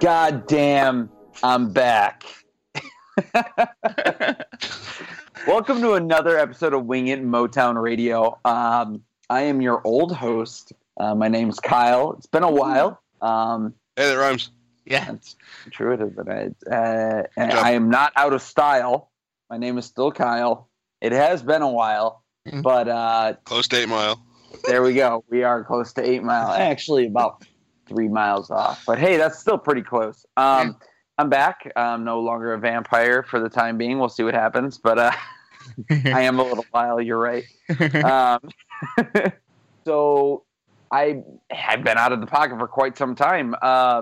God damn, I'm back. Welcome to another episode of Wing It Motown Radio. I am your old host. My name's Kyle. It's been a while. Hey, that rhymes. Yeah, that's true. It is, but I am not out of style. My name is still Kyle. It has been a while, but close to 8 Mile. There we go. We are close to 8 Mile. Actually, about 3 miles off, but hey, that's still pretty close. I'm back. I'm no longer a vampire for the time being. We'll see what happens, but I am a little while. You're right. So. I've been out of the pocket for quite some time.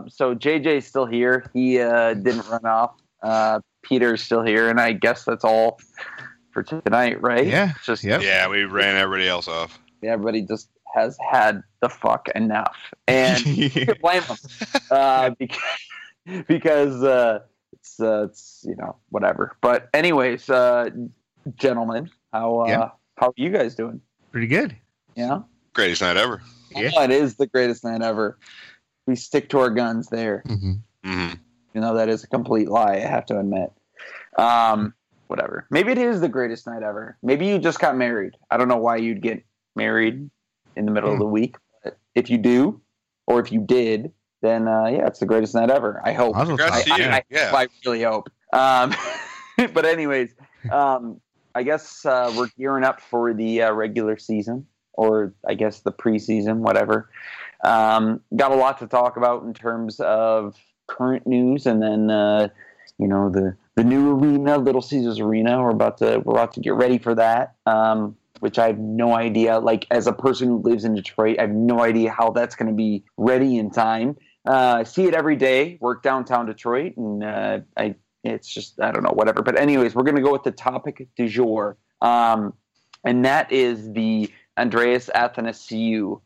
So JJ's still here. He didn't run off. Peter's still here, and I guess that's all for tonight, right? Yeah. Yeah, we ran everybody else off. Yeah, everybody just has had the fuck enough. And you can blame them. Because it's whatever. But anyways, gentlemen, how are you guys doing? Pretty good. Yeah? Greatest night ever. Yeah. Oh, it is the greatest night ever. We stick to our guns there. Mm-hmm. Mm-hmm. That is a complete lie, I have to admit. Whatever. Maybe it is the greatest night ever. Maybe you just got married. I don't know why you'd get married in the middle of the week. But if you do, or if you did, then, it's the greatest night ever. I hope. I really hope. But anyways, I guess we're gearing up for the regular season. Or I guess the preseason, whatever. Got a lot to talk about in terms of current news, and then the new arena, Little Caesars Arena. We're about to get ready for that. Which I have no idea. Like, as a person who lives in Detroit, I have no idea how that's going to be ready in time. I see it every day. Work downtown Detroit, and it's just, I don't know, whatever. But anyways, we're going to go with the topic du jour, and that is the Andreas Athanasiou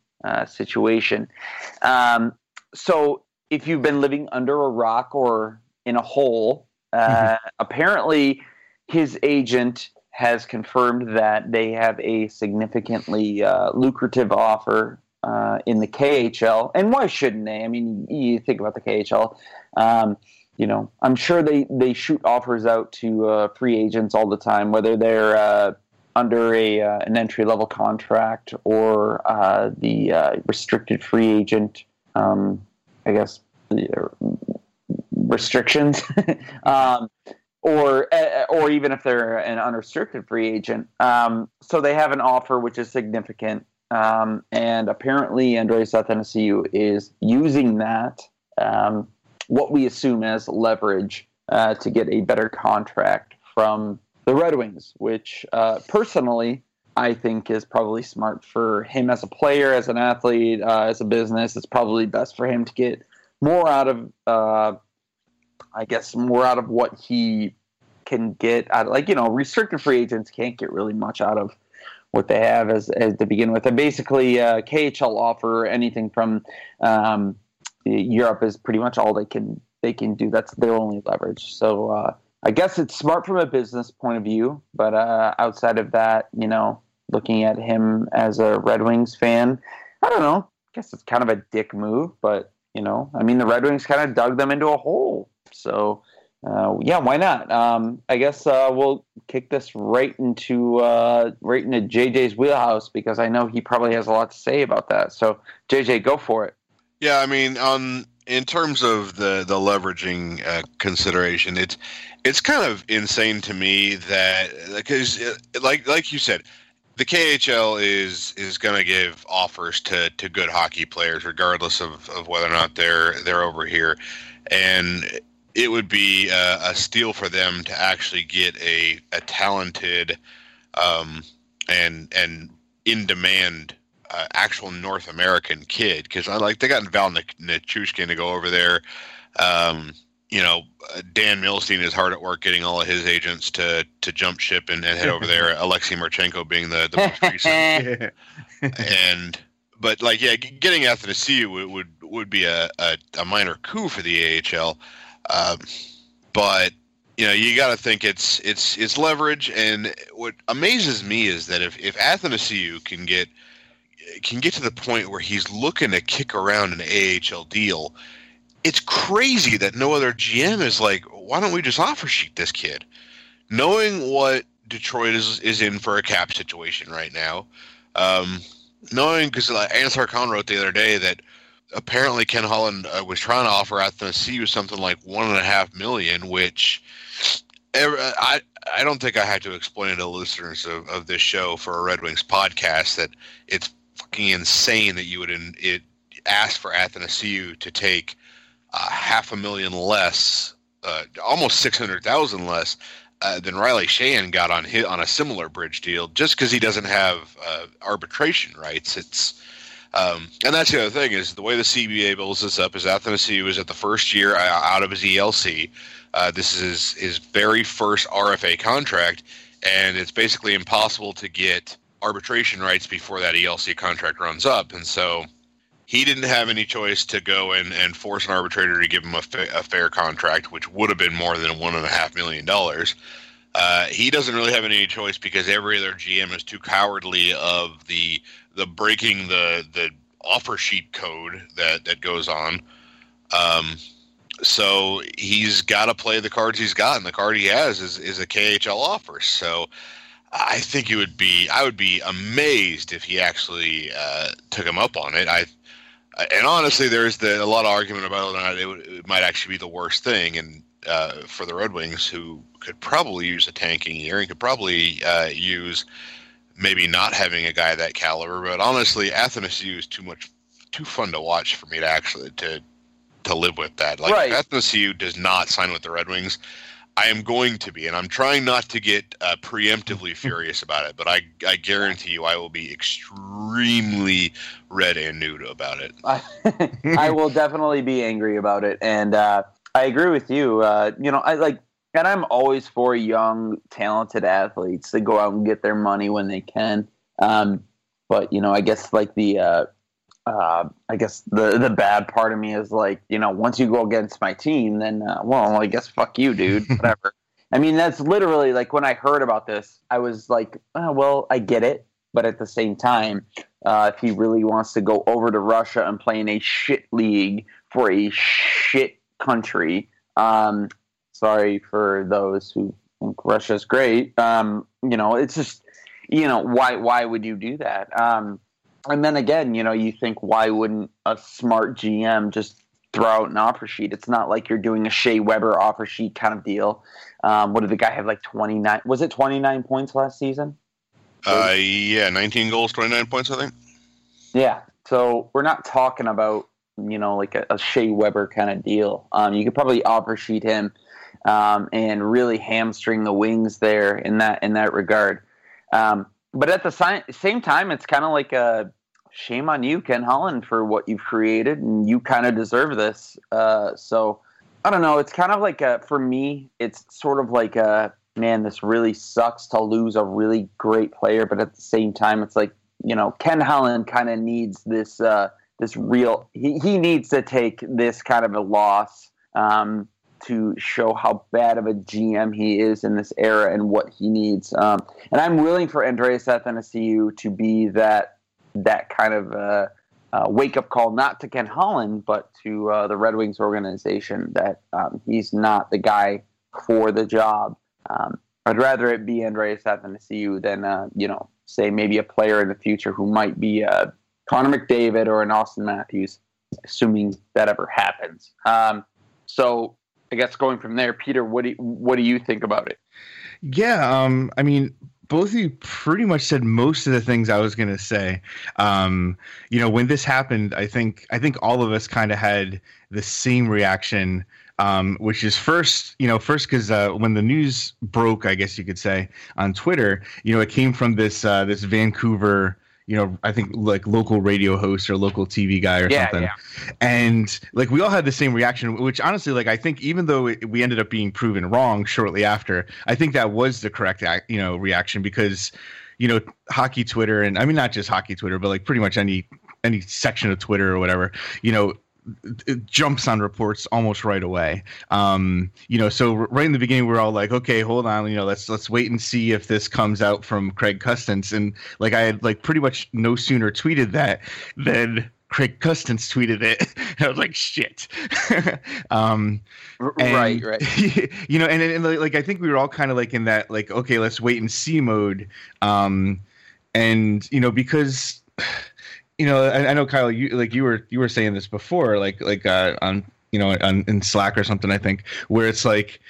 situation. So if you've been living under a rock or in a hole, apparently his agent has confirmed that they have a significantly lucrative offer in the KHL. And why shouldn't they? I mean, you think about the KHL. I'm sure they shoot offers out to free agents all the time, whether they're under an entry-level contract or the restricted free agent, restrictions, or even if they're an unrestricted free agent. So they have an offer which is significant, and apparently Andreas Athanasiou is using that, what we assume as leverage, to get a better contract from the Red Wings, which personally I think is probably smart for him as a player, as an athlete, as a business. It's probably best for him to get more out of, what he can get out of. Like, restricted free agents can't get really much out of what they have as to begin with. And basically, KHL offer anything from Europe is pretty much all they can do. That's their only leverage. So, I guess it's smart from a business point of view, but outside of that, looking at him as a Red Wings fan, I don't know. I guess it's kind of a dick move, but, the Red Wings kind of dug them into a hole. So, why not? I guess we'll kick this right into JJ's wheelhouse, because I know he probably has a lot to say about that. So, JJ, go for it. Yeah, in terms of the leveraging consideration, it's kind of insane to me that, because like you said, the KHL is going to give offers to good hockey players regardless of whether or not they're over here, and it would be a steal for them to actually get a talented and in demand actual North American kid, because they got Val Nichushkin to go over there. Dan Milstein is hard at work getting all of his agents to jump ship and head over there. Alexei Marchenko being the most recent, but getting Athanasiou would be a minor coup for the AHL, but you know, you got to think it's leverage. And what amazes me is that if Athanasiou can get to the point where he's looking to kick around an AHL deal, it's crazy that no other GM is like, why don't we just offer sheet this kid? Knowing what Detroit is in for a cap situation right now, knowing because Anthony Khan wrote the other day that apparently Ken Holland was trying to offer Athanasiou something like $1.5 million, which I don't think I have to explain to listeners of this show for a Red Wings podcast that it's fucking insane that you would ask for Athanasiou to take $500,000 less, almost $600,000 less than Riley Sheahan got on a similar bridge deal, just because he doesn't have arbitration rights. It's and that's the other thing is the way the CBA builds this up is Athanasiou is at the first year out of his ELC. This is his very first RFA contract, and it's basically impossible to get arbitration rights before that ELC contract runs up, and so he didn't have any choice to go and force an arbitrator to give him a fair contract, which would have been more than $1.5 million. He doesn't really have any choice because every other GM is too cowardly of the breaking the offer sheet code that goes on. So he's got to play the cards he's got, and the card he has is a KHL offer. So I think I would be amazed if he actually took him up on it. And honestly, there's a lot of argument about whether or not it might actually be the worst thing, and for the Red Wings, who could probably use a tanking year and could probably use maybe not having a guy that caliber. But honestly, Athanasiou is too fun to watch for me to actually to live with that. Like right. If Athanasiou does not sign with the Red Wings, I am going to be, and I'm trying not to get preemptively furious about it, but I guarantee you I will be extremely red and nude about it. I will definitely be angry about it, and I agree with you. And I'm always for young, talented athletes to go out and get their money when they can. But you know, I guess like the bad part of me is like, you know, once you go against my team, then, I guess fuck you, dude, whatever. I mean, that's literally like when I heard about this, I was like, oh, well, I get it. But at the same time, if he really wants to go over to Russia and play in a shit league for a shit country, sorry for those who think Russia's great. You know, it's just, you know, why would you do that? And then again, you know, you think, why wouldn't a smart GM just throw out an offer sheet? It's not like you're doing a Shea Weber offer sheet kind of deal. What did the guy have, like 29? Was it 29 points last season? 19 goals, 29 points, I think. Yeah, so we're not talking about, you know, like a Shea Weber kind of deal. You could probably offer sheet him and really hamstring the Wings there in that regard. But at the same time, it's kind of like a shame on you, Ken Holland, for what you've created, and you kind of deserve this. So I don't know. It's kind of like for me, it's sort of like man, this really sucks to lose a really great player. But at the same time, it's like, you know, Ken Holland kind of needs this he needs to take this kind of a loss to show how bad of a GM he is in this era and what he needs. And I'm willing for Andreas Athanasiou to be that kind of wake-up call, not to Ken Holland, but to the Red Wings organization, that he's not the guy for the job. I'd rather it be Andreas Athanasiou than, say maybe a player in the future who might be Connor McDavid or an Austin Matthews, assuming that ever happens. So I guess going from there, Peter, what do you think about it? Yeah, I mean, both of you pretty much said most of the things I was going to say. You know, when this happened, I think all of us kind of had the same reaction, which is first because when the news broke, I guess you could say, on Twitter, you know, it came from this Vancouver, you know, I think like local radio host or local TV guy or something. Yeah. And like we all had the same reaction, which honestly, like I think even though we ended up being proven wrong shortly after, I think that was the correct, reaction, because, you know, hockey Twitter, and I mean, not just hockey Twitter, but like pretty much any section of Twitter or whatever, you know, it jumps on reports almost right away. So right in the beginning, we're all like, okay, hold on, let's wait and see if this comes out from Craig Custance. And I had pretty much no sooner tweeted that than Craig Custance tweeted it. I was like, shit. Right. And I think we were all kind of in that, okay, let's wait and see mode. Because I know, Kyle, you were saying this before, on Slack or something, I think, where it's the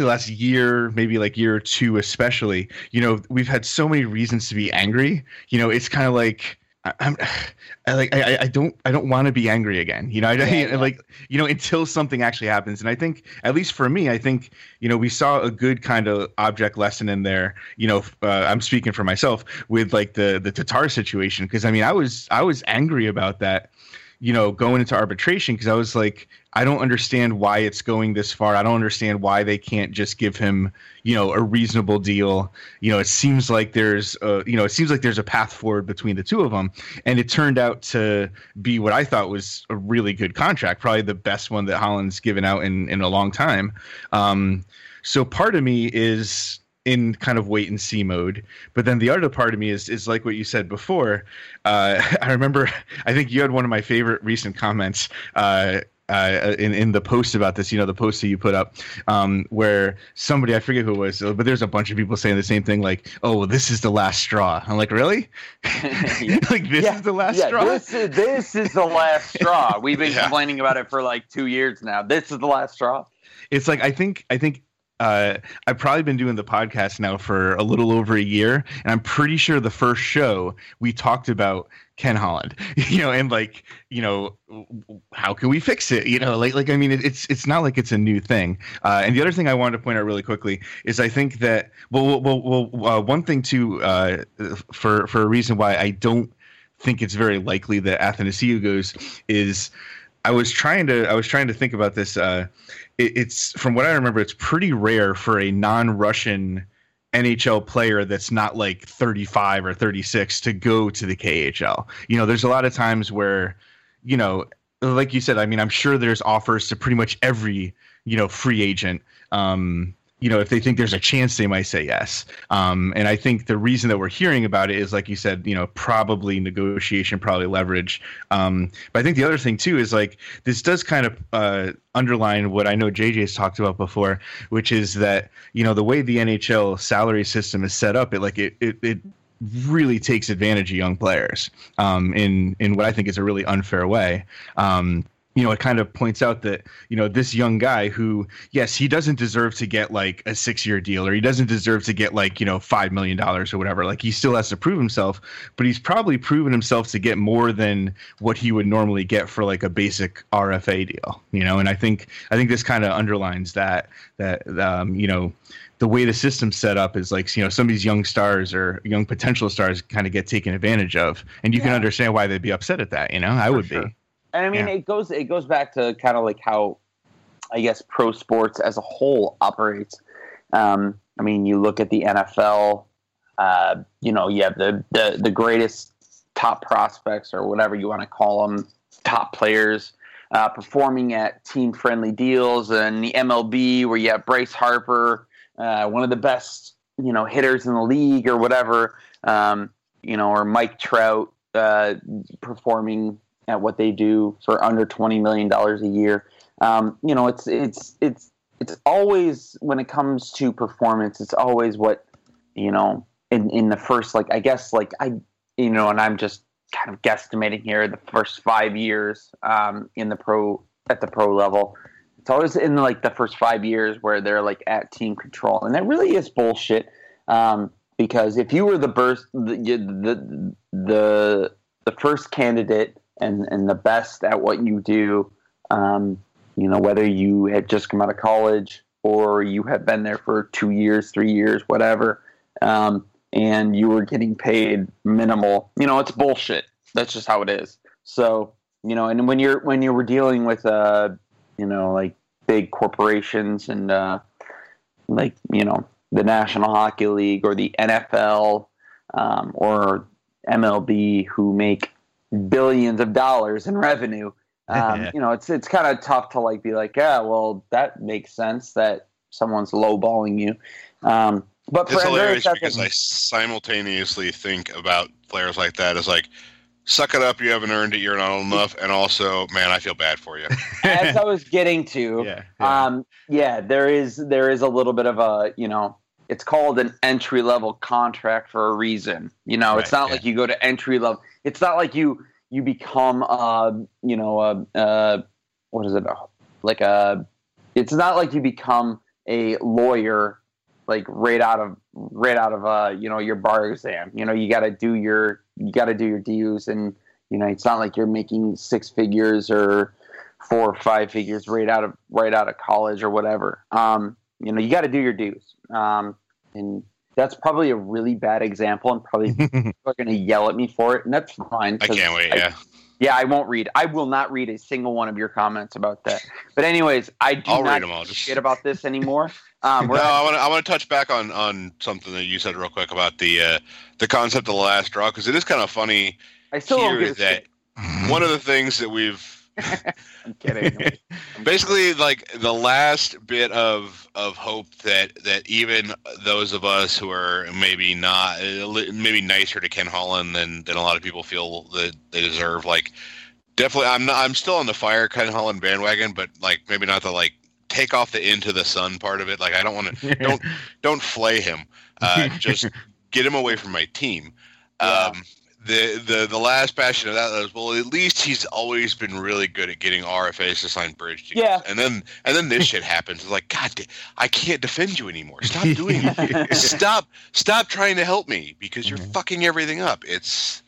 last year, maybe year or two, especially, we've had so many reasons to be angry. It's kind of like, I don't want to be angry again. Until something actually happens. And I think, at least for me, we saw a good kind of object lesson in there. I'm speaking for myself with the Tatar situation, because I was angry about that, going into arbitration, because I was like, I don't understand why it's going this far. I don't understand why they can't just give him, a reasonable deal. It seems like there's a path forward between the two of them. And it turned out to be what I thought was a really good contract, probably the best one that Holland's given out in a long time. So part of me is in kind of wait and see mode. But then the other part of me is like what you said before. I remember, I think you had one of my favorite recent comments, in the post about this, the post that you put up, where somebody, I forget who it was, but there's a bunch of people saying the same thing, oh, this is the last straw. I'm like, really? Is the last straw? This is the last straw. We've been complaining about it for 2 years now. This is the last straw. It's I think I've probably been doing the podcast now for a little over a year, and I'm pretty sure the first show we talked about Ken Holland, how can we fix it? It's not like it's a new thing. And the other thing I wanted to point out really quickly is I think that, one thing too, for a reason why I don't think it's very likely that Athanasiou goes is I was trying to think about this. It's from what I remember, it's pretty rare for a non-Russian NHL player that's not 35 or 36 to go to the KHL. There's a lot of times where, like you said, I'm sure there's offers to pretty much every, free agent. If they think there's a chance, they might say yes. And I think the reason that we're hearing about it is, like you said, probably negotiation, probably leverage. But I think the other thing too is this does kind of underline what I know JJ's talked about before, which is that the way the NHL salary system is set up, it really takes advantage of young players in what I think is a really unfair way. It kind of points out that, this young guy who, yes, he doesn't deserve to get a 6-year deal, or he doesn't deserve to get $5 million or whatever. He still has to prove himself, but he's probably proven himself to get more than what he would normally get for a basic RFA deal, and I think this kind of underlines that, the way the system's set up is some of these young stars or young potential stars kind of get taken advantage of. And you can understand why they'd be upset at that. I would be. And it goes back to kind of how, I guess, pro sports as a whole operates. You look at the NFL. You have the greatest top prospects, or whatever you want to call them, top players performing at team-friendly deals, and the MLB where you have Bryce Harper, one of the best hitters in the league, or whatever. Or Mike Trout performing at what they do for under $20 million a year. It's always, when it comes to performance, it's always what, in the first, and I'm just kind of guesstimating here, the first 5 years, at the pro level, it's always in the first 5 years where they're at team control. And that really is bullshit. Because if you were the first candidate and the best at what you do, whether you had just come out of college or you have been there for 2 years, 3 years, whatever, and you were getting paid minimal, it's bullshit. That's just how it is. So, and when you were dealing with, big corporations and, the National Hockey League or the NFL, or MLB, who make billions of dollars in revenue. You know, it's kind of tough to like be like, yeah, well, that makes sense that someone's lowballing you. But it's hilarious because I simultaneously think about players like that as like, suck it up, you haven't earned it, you're not old enough, and also, man, I feel bad for you. As I was getting to, there is a little bit of a, you know, it's called an entry-level contract for a reason. You know, right, it's not like you go to entry-level. It's not like you become, what is it? Like a, it's not like you become a lawyer, like right out of your bar exam. You know, you got to do your dues, and you know, it's not like you're making six figures or 4 or 5 figures right out of college or whatever. You know, you got to do your dues. And that's probably a really bad example, and probably people are going to yell at me for it, and that's fine. I can't wait. I will not read a single one of your comments about that. But anyways, I'll not give a shit about this anymore. I want to touch back on something that you said real quick about the concept of the last draw, because it is kind of funny. I still don't get that. One of the things that we've I'm kidding. Basically, like the last bit of hope that even those of us who are maybe nicer to Ken Holland than a lot of people feel that they deserve. Like, definitely, I'm still on the fire Ken Holland bandwagon, but like maybe not the like take off the into the sun part of it. Like, I don't want to don't flay him. Just get him away from my team. The last bastion of that was, well, at least he's always been really good at getting RFAs to sign bridge deals. Yeah. And then this shit happens. It's like, God, I can't defend you anymore. Stop doing it. Stop trying to help me because you're fucking everything up. It's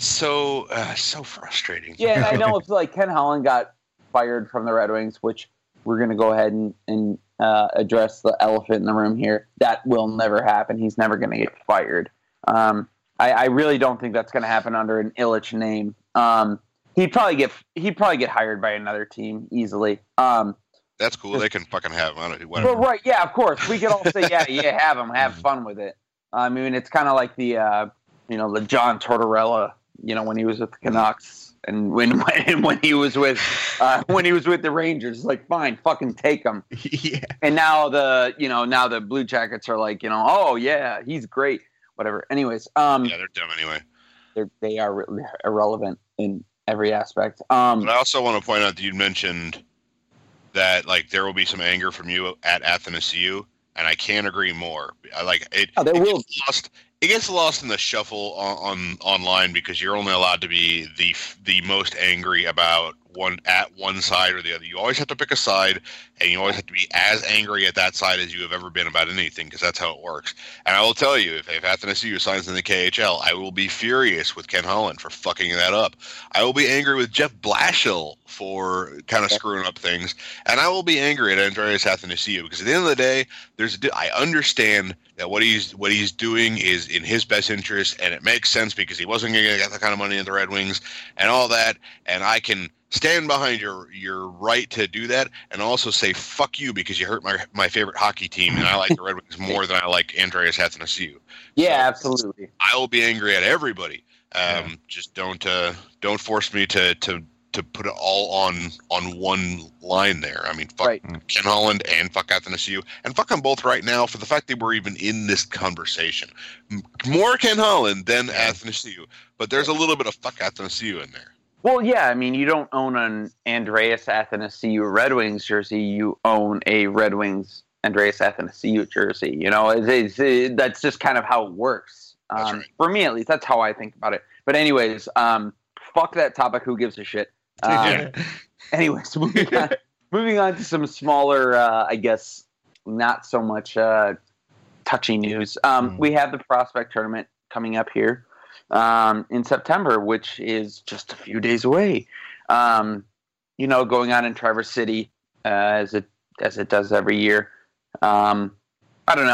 so frustrating. Yeah, and I know if like Ken Holland got fired from the Red Wings, which we're gonna go ahead and address the elephant in the room here. That will never happen. He's never gonna get fired. I really don't think that's going to happen under an Illich name. He'd probably get hired by another team easily. That's cool. They can fucking have him. I don't know, whatever. Well, right, yeah, of course. We could all say, yeah, have him, have fun with it. I mean, it's kind of like the, the John Tortorella, you know, when he was with the Canucks and when he was with the Rangers, like, fine, fucking take him. Yeah. And now the Blue Jackets are like, you know, oh yeah, he's great. Whatever. Anyways, they're dumb anyway. They are really irrelevant in every aspect. But I also want to point out that you mentioned that like there will be some anger from you at Athanasiou, and I can't agree more. I like it. Oh, it gets lost in the shuffle on online because you're only allowed to be the most angry about one side or the other. You always have to pick a side, and you always have to be as angry at that side as you have ever been about anything, because that's how it works. And I will tell you, if Athanasiou signs in the KHL, I will be furious with Ken Holland for fucking that up. I will be angry with Jeff Blashill for kind of screwing up things, and I will be angry at Andreas Athanasiou, because at the end of the day, I understand that what he's doing is in his best interest, and it makes sense because he wasn't going to get that kind of money in the Red Wings and all that, and I can stand behind your right to do that, and also say fuck you because you hurt my favorite hockey team, and I like the Red Wings more than I like Andreas Athanasiou. Yeah, so, absolutely. I will be angry at everybody. Just don't force me to put it all on one line there. I mean, fuck Ken Holland and fuck Athanasiou, and fuck them both right now for the fact they were even in this conversation. More Ken Holland than Athanasiou, but there's a little bit of fuck Athanasiou in there. Well, yeah, I mean, you don't own an Andreas Athanasiou Red Wings jersey. You own a Red Wings Andreas Athanasiou jersey. You know, that's just kind of how it works. That's right. For me, at least, that's how I think about it. But anyways, fuck that topic. Who gives a shit? Anyways, moving on to some smaller, I guess, not so much touchy news. We have the prospect tournament coming up here. In September, which is just a few days away, going on in Traverse City as it does every year. I don't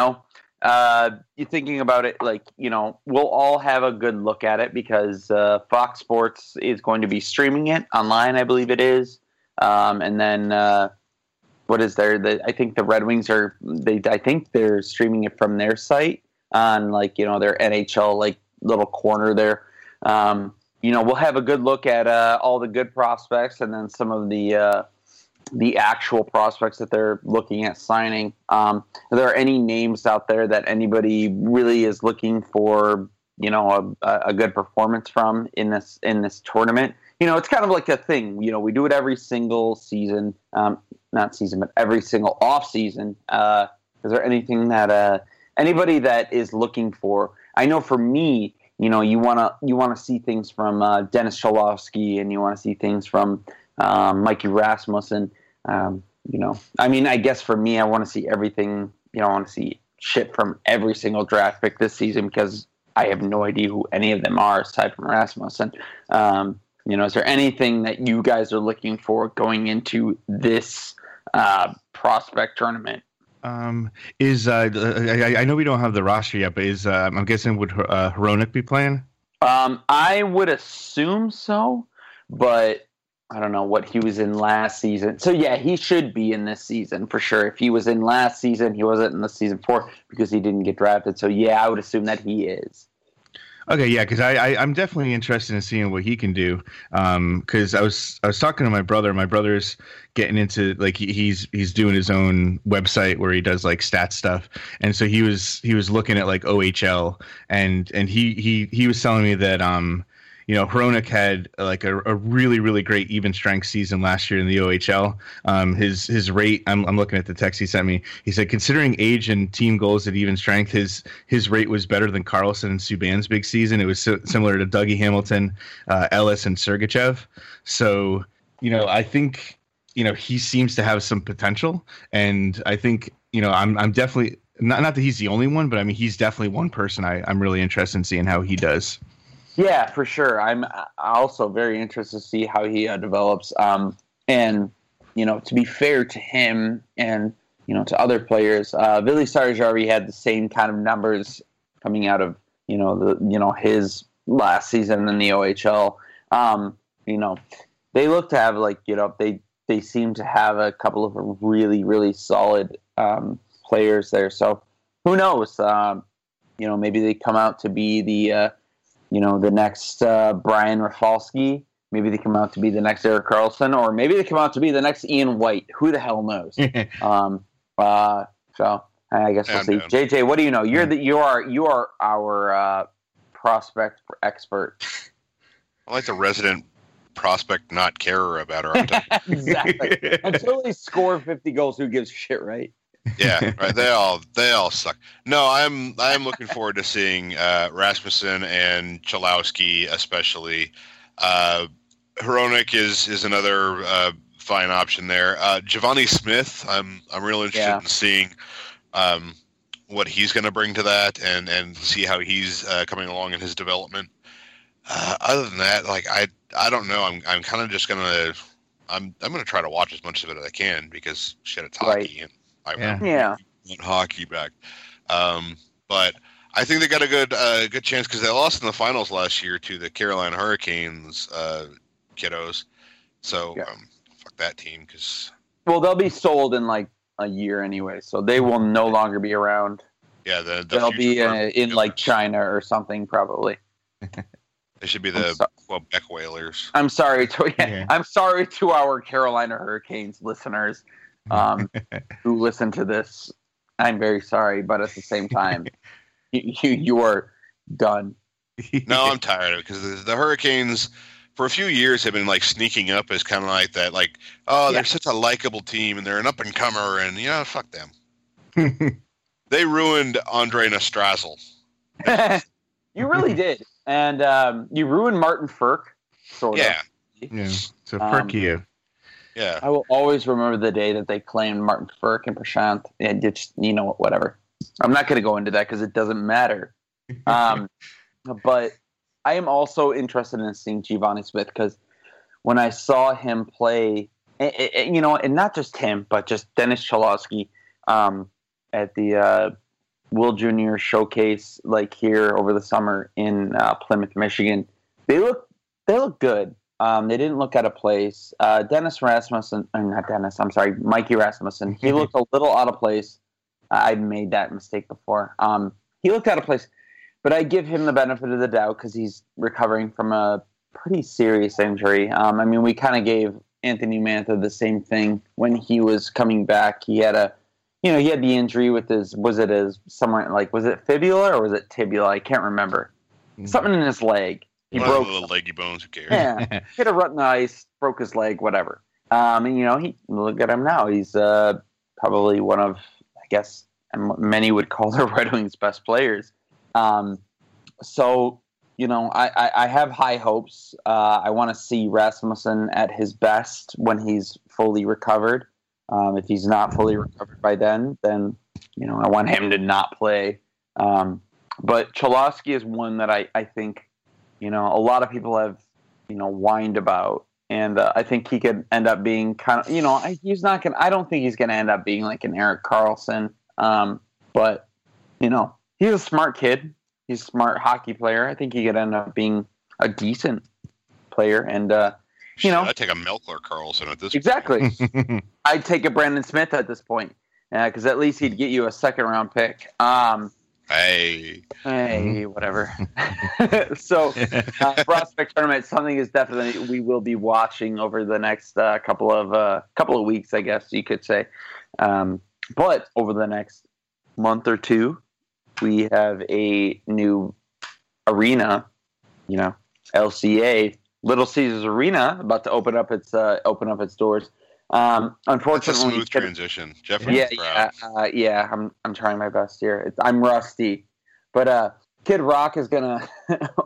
know. You're thinking about it, like, you know, we'll all have a good look at it because Fox Sports is going to be streaming it online, I believe it is. And then what is there? I think the Red Wings they're streaming it from their site on, like, you know, their NHL like little corner there. you know, we'll have a good look at all the good prospects and then some of the actual prospects that they're looking at signing. Are there any names out there that anybody really is looking for, you know, a good performance from in this tournament? You know, it's kind of like a thing, you know, we do it every single season, every single off season. Is there anything that anybody that is looking for? I know for me, you know, you want to see things from Dennis Cholowski, and you want to see things from Mikey Rasmussen. You know, I mean, I guess for me, I want to see everything. You know, I want to see shit from every single draft pick this season because I have no idea who any of them are aside from Rasmussen. You know, is there anything that you guys are looking for going into this prospect tournament? I know we don't have the roster yet, but I'm guessing would Hronek be playing? I would assume so, but I don't know what he was in last season. So yeah, he should be in this season for sure. If he was in last season, he wasn't in the season before because he didn't get drafted. So yeah, I would assume that he is. Okay, yeah, because I'm definitely interested in seeing what he can do. Because I was talking to my brother. My brother's getting into, like, he's doing his own website where he does like stat stuff, and so he was looking at like OHL, and he was telling me that you know, Hronek had like a really, really great even strength season last year in the OHL. His rate, I'm looking at the text he sent me. He said, considering age and team goals at even strength, his rate was better than Karlsson and Subban's big season. It was similar to Dougie Hamilton, Ellis, and Sergachev. So, you know, I think, you know, he seems to have some potential, and I think, you know, I'm definitely not that he's the only one, but I mean, he's definitely one person I'm really interested in seeing how he does. Yeah, for sure. I'm also very interested to see how he develops. And, you know, to be fair to him and, you know, to other players, Ville Sarjari had the same kind of numbers coming out of, you know, his last season in the OHL. You know, they look to have, like, you know, they seem to have a couple of really, really solid players there. So who knows? You know, maybe they come out to be the you know, the next Brian Rafalski. Maybe they come out to be the next Erik Karlsson, or maybe they come out to be the next Ian White. Who the hell knows? So I guess we'll see. JJ, what do you know? You are our prospect expert. I like the resident prospect not carer about our own time. Exactly. Until they score 50 goals, who gives a shit, right? Yeah, right. They all suck. No, I'm looking forward to seeing Rasmussen and Cholowski especially. Hronek is another fine option there. Givani Smith, I'm real interested in seeing what he's going to bring to that and see how he's coming along in his development. Other than that, like I don't know. I'm kind of just gonna I'm gonna try to watch as much of it as I can because shit, it's hockey. Right. And I want hockey back, but I think they got a good chance because they lost in the finals last year to the Carolina Hurricanes kiddos. So fuck that team because they'll be sold in like a year anyway, so they will no longer be around. Yeah, they'll be in like China or something probably. They should be the Quebec Whalers. I'm sorry to our Carolina Hurricanes listeners. Who listen to this. I'm very sorry, but at the same time, you are done. No, I'm tired of it because the Hurricanes for a few years have been like sneaking up as kind of like that, like, oh, they're such a likable team and they're an up-and-comer, and you know, fuck them. They ruined Andre Nstrazel. You really did. And you ruined Martin Frk, sort of. Yeah. So Frk you. Yeah, I will always remember the day that they claimed Martin Frk and Prashant, and just, you know, whatever. I'm not going to go into that because it doesn't matter. But I am also interested in seeing Givani Smith because when I saw him play, you know, and not just him, but just Dennis Cholowski at the Will Jr. Showcase, like here over the summer in Plymouth, Michigan, they look good. They didn't look out of place. Mikey Rasmussen. He looked a little out of place. I've made that mistake before. He looked out of place, but I give him the benefit of the doubt because he's recovering from a pretty serious injury. I mean, we kind of gave Anthony Mantha the same thing when he was coming back. He had a, you know, he had the injury with his, was it his, somewhere, like, was it fibula or was it tibula? I can't remember. Something in his leg. He broke the little leggy bones. Who cares? Yeah, hit a rut in the ice, broke his leg, whatever. And you know, he look at him now. He's probably one of, I guess, many would call the Red Wings' best players. So, you know, I have high hopes. I want to see Rasmussen at his best when he's fully recovered. If he's not fully recovered by then, you know, I want him to not play. But Cholowski is one that I think, you know, a lot of people have, you know, whined about. And I think he could end up being kind of, you know, I don't think he's going to end up being like an Erik Karlsson. But, you know, he's a smart kid. He's a smart hockey player. I think he could end up being a decent player. And, you know, I'd take a Melker Karlsson at this point. Exactly. I'd take a Brendan Smith at this point because at least he'd get you a second-round pick. Hey, whatever. So, prospect tournament, something is definitely we will be watching over the next couple of weeks, I guess you could say. But over the next month or two, we have a new arena, you know, LCA, Little Caesars Arena, about to open up its doors. Unfortunately, it's a smooth transition. Jeffrey's proud. Yeah. I'm trying my best here. I'm rusty, but Kid Rock is gonna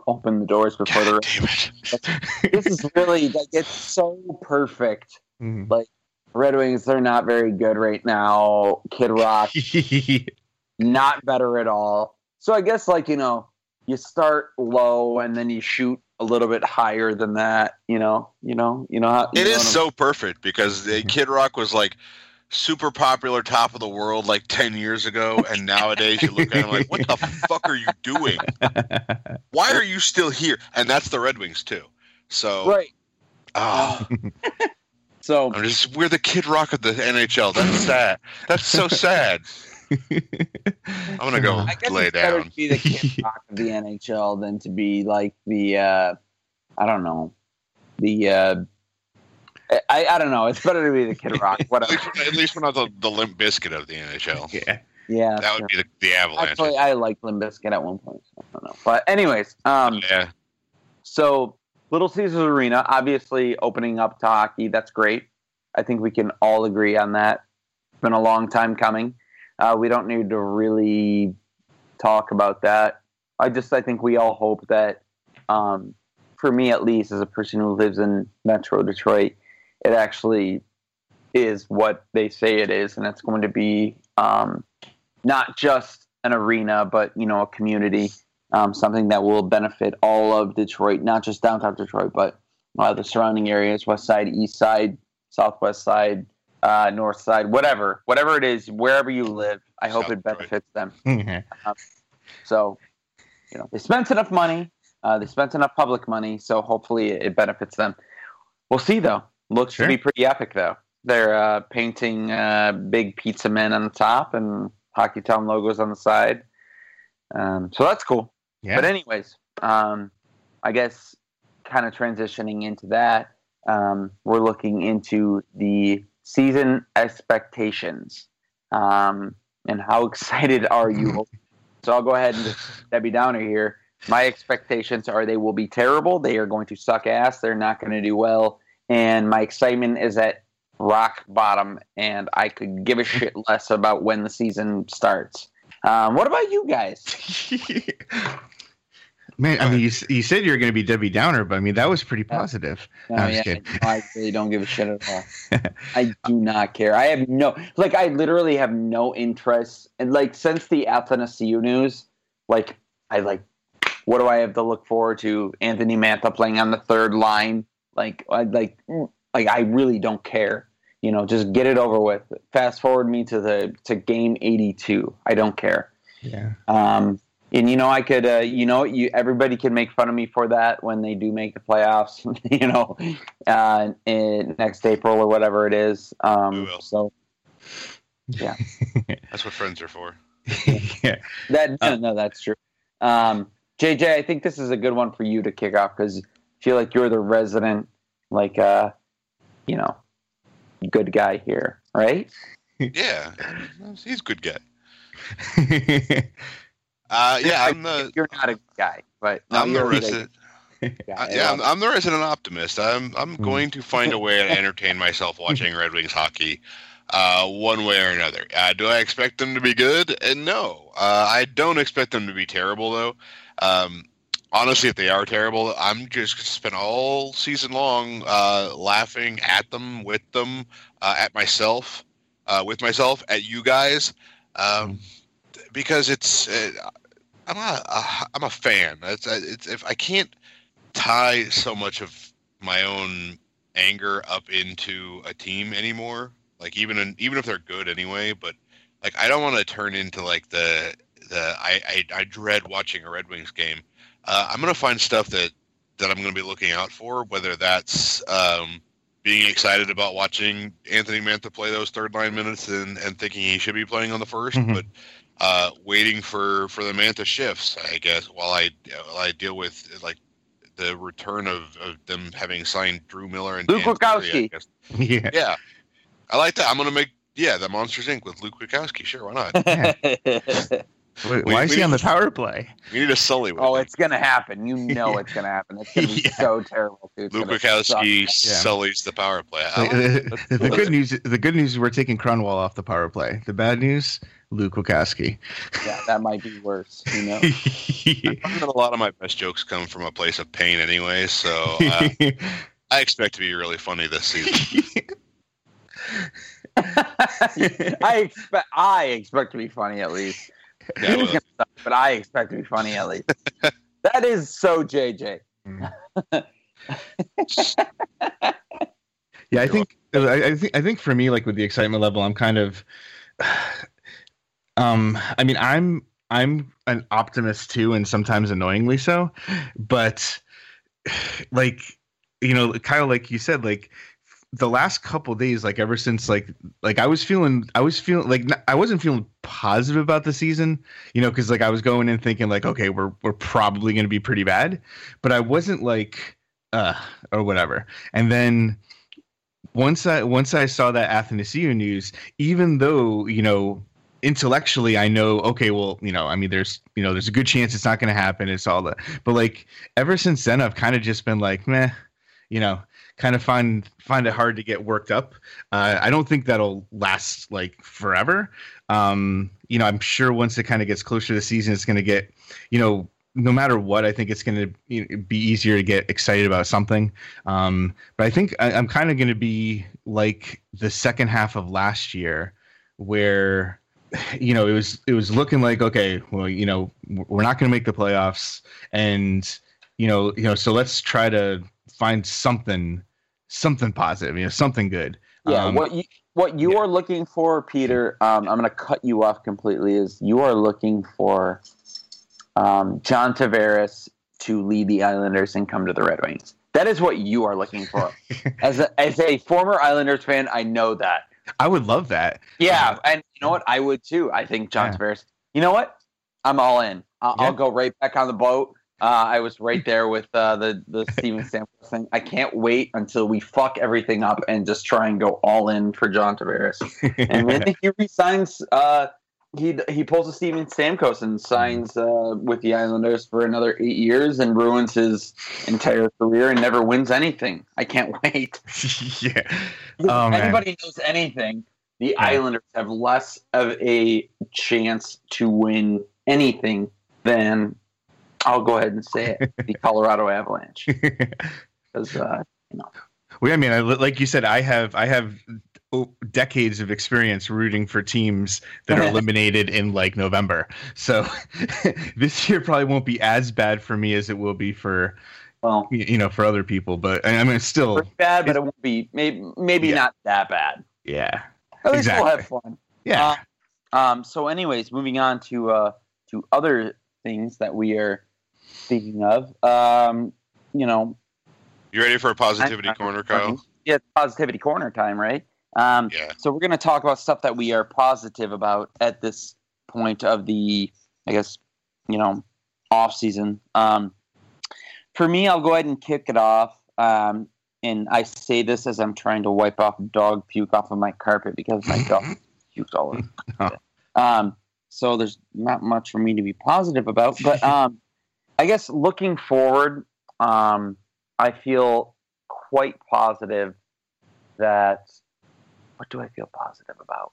open the doors before God the. Damn it. This is really like it's so perfect. Mm-hmm. Like Red Wings, they're not very good right now. Kid Rock, not better at all. So I guess like you know, you start low and then you shoot a little bit higher than that, you know. So perfect because Kid Rock was like super popular, top of the world, like 10 years ago, and nowadays you look at him like, what the fuck are you doing? Why are you still here? And that's the Red Wings too. So right. So we're the Kid Rock of the NHL. That's sad. That's so sad. I'm gonna go lay down. Better to be the Kid Rock of the NHL than to be like the I don't know. It's better to be the Kid Rock. Whatever. At least we're not the Limp Bizkit of the NHL. Yeah. That would be the Avalanche. Actually, I liked Limp Bizkit at one point. So I don't know. But anyways, So Little Caesars Arena, obviously opening up to hockey. That's great. I think we can all agree on that. It's been a long time coming. We don't need to really talk about that. I think we all hope that, for me at least, as a person who lives in Metro Detroit, it actually is what they say it is, and it's going to be not just an arena, but you know, a community, something that will benefit all of Detroit, not just downtown Detroit, but the surrounding areas, west side, east side, southwest side. North side, whatever it is, wherever you live, I hope it benefits them. So, you know, they spent enough money, they spent enough public money, so hopefully it benefits them. We'll see, though. Looks to be pretty epic, though. They're painting big pizza men on the top and Hockey Town logos on the side. So that's cool. Yeah. But anyways, I guess kind of transitioning into that, we're looking into the season expectations, and how excited are you? So I'll go ahead and just Debbie Downer here. My expectations are they will be terrible. They are going to suck ass. They're not going to do well. And my excitement is at rock bottom, and I could give a shit less about when the season starts. What about you guys? Man, I mean, you said you were going to be Debbie Downer, but I mean, that was pretty positive. No, I'm just kidding. I really don't give a shit at all. I do not care. I have I literally have no interest. And like, since the Athanasiou news, like, what do I have to look forward to? Anthony Mantha playing on the third line. Like, I really don't care. You know, just get it over with. Fast forward me to game 82. I don't care. Yeah. And, you know, I could, everybody can make fun of me for that when they do make the playoffs, you know, in next April or whatever it is. We will. So, yeah. That's what friends are for. Yeah. That's true. JJ, I think this is a good one for you to kick off because feel like you're the resident, like, you know, good guy here, right? Yeah, he's a good guy. Yeah, I'm the. You're not a good guy, but I'm the resident. I'm the resident optimist. I'm going to find a way to entertain myself watching Red Wings hockey, one way or another. Do I expect them to be good? No, I don't expect them to be terrible though. Honestly, if they are terrible, I'm just going to spend all season long laughing at them, with them, at myself, with myself, at you guys, because it's I'm a fan. It's if I can't tie so much of my own anger up into a team anymore, like even if they're good anyway, but like I don't want to turn into like I dread watching a Red Wings game. I'm going to find stuff that I'm going to be looking out for, whether that's being excited about watching Anthony Mantha play those third-line minutes and thinking he should be playing on the first, but waiting for the Mantha shifts, I guess, while I deal with, like, the return of them having signed Drew Miller and Luke Witkowski. Yeah. I like that. I'm going to make, the Monsters, Inc. with Luke Witkowski. Sure, why not? Why is he on the power play? We need a Sully. It's going to happen. You know it's going to happen. It's going to be so terrible. Luke Witkowski sullies the power play. The good news is we're taking Cronwall off the power play. The bad news, Luke Witkowski. Yeah, that might be worse. You know, a lot of my best jokes come from a place of pain anyway, so I expect to be really funny this season. I expect to be funny at least. Yeah, he was gonna stop, but I expect to be funny at least. That is so JJ. Yeah, I think for me, like with the excitement level, I'm kind of I mean, I'm an optimist too, and sometimes annoyingly so. But like, you know, Kyle, like you said, like the last couple of days, like ever since, like I was feeling like I wasn't feeling positive about the season, you know, because like I was going in thinking like, okay, we're probably going to be pretty bad, but I wasn't like or whatever. And then once I saw that Athanasiou news, even though, you know, intellectually I know, okay, well, you know, I mean, there's a good chance it's not going to happen. It's all that, but like ever since then, I've kind of just been like, meh, you know. Kind of find it hard to get worked up. I don't think that'll last like forever. You know, I'm sure once it kind of gets closer to the season, it's going to get, you know, no matter what, I think it's going to be easier to get excited about something. But I think I'm kind of going to be like the second half of last year where, you know, it was looking like, okay, well, you know, we're not going to make the playoffs, and, you know, so let's try to find something positive, you know, something good. Yeah, what you are looking for, Peter, I'm going to cut you off completely, is you are looking for John Tavares to lead the Islanders and come to the Red Wings. That is what you are looking for. As a former Islanders fan, I know that. I would love that. Yeah, and you know what? I would too. I think John Tavares, you know what? I'm all in. I'll go right back on the boat. I was right there with the Steven Stamkos thing. I can't wait until we fuck everything up and just try and go all in for John Tavares. And then he resigns. He pulls a Steven Stamkos and signs with the Islanders for another 8 years and ruins his entire career and never wins anything. I can't wait. Yeah. If anybody knows anything, the Islanders have less of a chance to win anything than, I'll go ahead and say it, the Colorado Avalanche. Because, you know. Well, I mean, like you said, I have decades of experience rooting for teams that are eliminated in like November. So this year probably won't be as bad for me as it will be for, you know, for other people. But I mean, it's still bad, but it won't be maybe not that bad. Yeah, at least we'll have fun. Yeah. So, anyways, moving on to other things that we are speaking of, you know, you ready for a positivity corner, Kyle? Yeah, positivity corner time, right? So we're going to talk about stuff that we are positive about at this point of the, I guess, you know, off season. For me, I'll go ahead and kick it off. And I say this as I'm trying to wipe off dog puke off of my carpet because my dog pukes all over the carpet. So there's not much for me to be positive about. But I guess looking forward, I feel quite positive that – what do I feel positive about?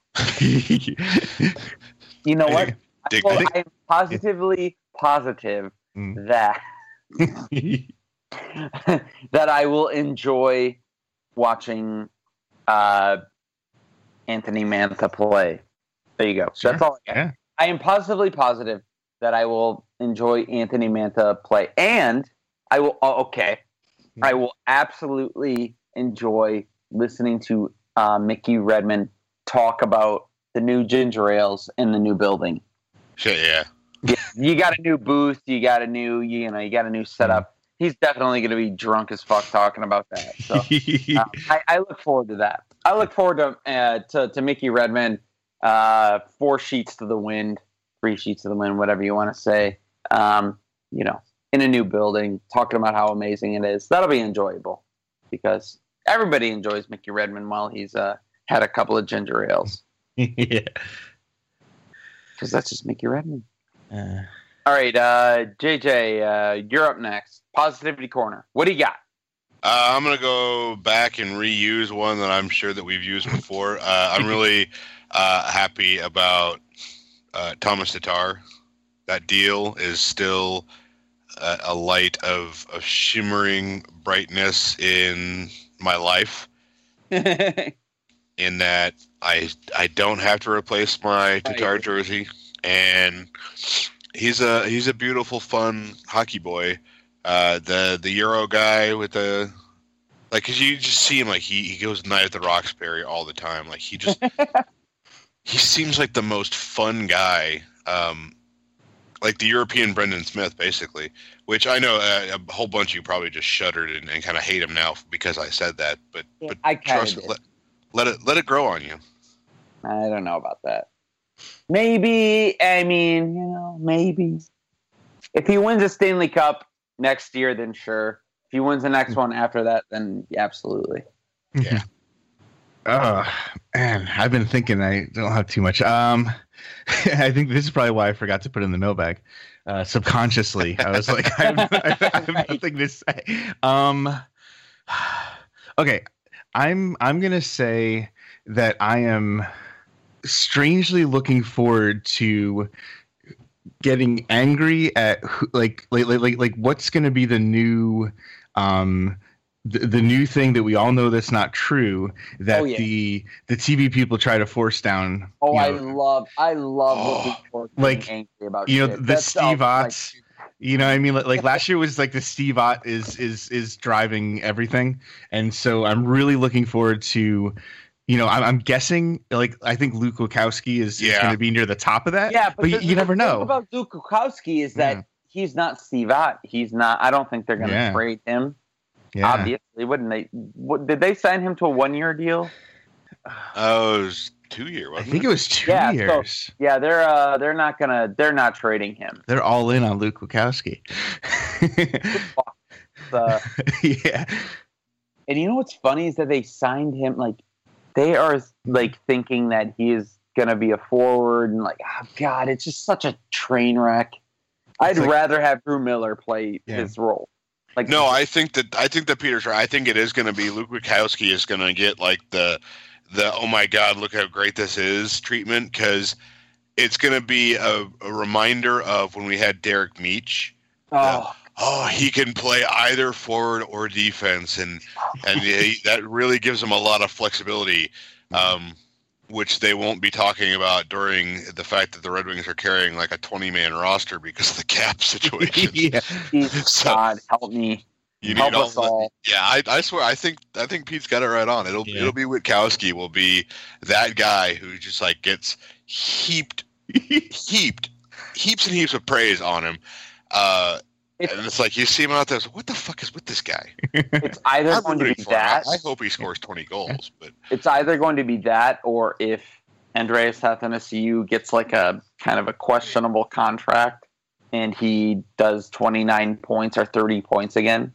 You know what? I'm positively positive that that I will enjoy watching Anthony Mantha play. There you go. Sure. That's all I got. Yeah. I am positively positive that I will enjoy Anthony Mantha play. And I will, I will absolutely enjoy listening to Mickey Redmond talk about the new ginger ales in the new building. Shit, yeah. You got a new booth. You got a new, you got a new setup. He's definitely going to be drunk as fuck talking about that. So I look forward to that. I look forward to Mickey Redmond. 3 sheets to the wind, whatever you want to say, in a new building, talking about how amazing it is. That'll be enjoyable because everybody enjoys Mickey Redmond while he's had a couple of ginger ales. Yeah. Because that's just Mickey Redmond. All right, JJ, you're up next. Positivity Corner. What do you got? I'm going to go back and reuse one that I'm sure that we've used before. I'm really... happy about Thomas Tatar. That deal is still a light of shimmering brightness in my life. In that I don't have to replace my Tatar jersey, and he's a beautiful, fun hockey boy. The Euro guy with the. Like, 'cause you just see him like he goes night at the Roxbury all the time. Like he just. He seems like the most fun guy, like the European Brendan Smith, basically, which I know a whole bunch of you probably just shuddered and kind of hate him now because I said that, but I trust it. Let it grow on you. I don't know about that. Maybe, maybe. If he wins a Stanley Cup next year, then sure. If he wins the next one after that, then absolutely. Yeah. Man, I've been thinking. I don't have too much. I think this is probably why I forgot to put in the mailbag. Subconsciously, I was like, I have nothing to say. Okay, I'm gonna say that I am strangely looking forward to getting angry at like what's gonna be the new the new thing that we all know that's not true, that the TV people try to force down. I love looking forward to being angry about shit. The Steve Otts. You know what I mean? Like last year was like the Steve Ott is driving everything. And so I'm really looking forward to, I'm guessing, like, I think Luke Witkowski is going to be near the top of that. Yeah, but you never know. The thing about Luke Witkowski is that he's not Steve Ott. He's not, I don't think they're going to trade him. Yeah. Obviously, wouldn't they? Did they sign him to a 1-year deal? Oh, it was 2 years. I think it was 2 years. So, they're not trading him. They're all in on Luke Witkowski. Yeah. And you know what's funny is that they signed him. Like they are thinking that he is going to be a forward, and like, oh god, it's just such a train wreck. I'd rather have Drew Miller play his role. Like, no, I think that Peter's right. I think it is going to be Luke Witkowski is going to get like the oh my god, look how great this is treatment, because it's going to be a reminder of when we had Derek Meech. He can play either forward or defense, and that really gives him a lot of flexibility, which they won't be talking about during the fact that the Red Wings are carrying like a 20-man roster because of the cap situation. Yeah. So, God, help me. Help us all. Yeah, I swear. I think Pete's got it right on. It'll be Witkowski will be that guy who just like gets heaps and heaps of praise on him. And it's like you see him out there. It's like, what the fuck is with this guy? It's either going to be that. I hope he scores 20 goals, but it's either going to be that, or if Andreas Athanasiou gets like a kind of a questionable contract, and he does 29 points or 30 points again.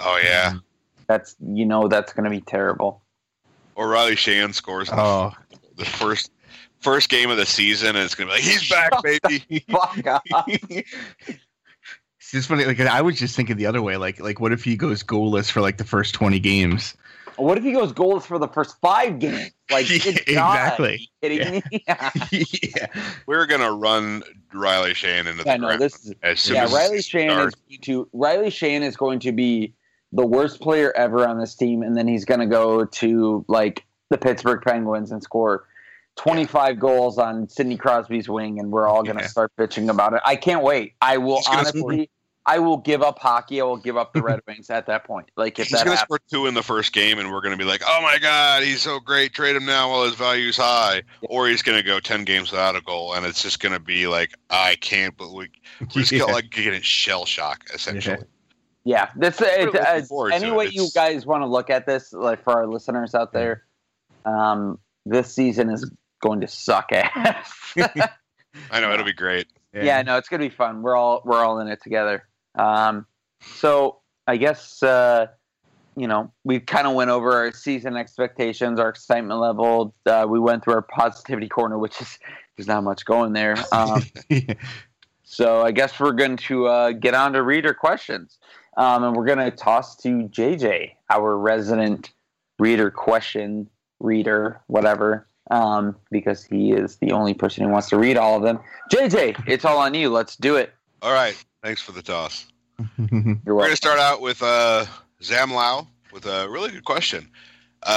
Oh, yeah. That's, you know, that's going to be terrible. Or Riley Sheahan scores the first game of the season, and it's going to be like, he's back, baby. Fuck up. It's just funny. Like, I was just thinking the other way. Like, what if he goes goalless for, like, the first 20 games? What if he goes goalless for the first 5 games? Like, exactly. Are you kidding me? Yeah. We're going to run Riley Sheahan into the ground. Riley Sheahan is going to be the worst player ever on this team, and then he's going to go to, like, the Pittsburgh Penguins and score 25 goals on Sidney Crosby's wing, and we're all going to start bitching about it. I can't wait. I will honestly... I will give up hockey. I will give up the Red Wings at that point. Like if he's going to score 2 in the first game, and we're going to be like, "Oh my God, he's so great! Trade him now while his value's high." Yeah. Or he's going to go 10 games without a goal, and it's just going to be like, "I can't believe." He's getting shell shock essentially. Yeah, that's any way you guys want to look at this. Like for our listeners out there, this season is going to suck ass. I know it'll be great. Yeah, no, it's going to be fun. We're all in it together. So I guess, we kind of went over our season expectations, our excitement level. We went through our positivity corner, which is there's not much going there. So I guess we're going to get on to reader questions. And we're going to toss to JJ, our resident reader, whatever. Because he is the only person who wants to read all of them. JJ, it's all on you. Let's do it. All right. Thanks for the toss. We're going to start out with Zam Lau with a really good question.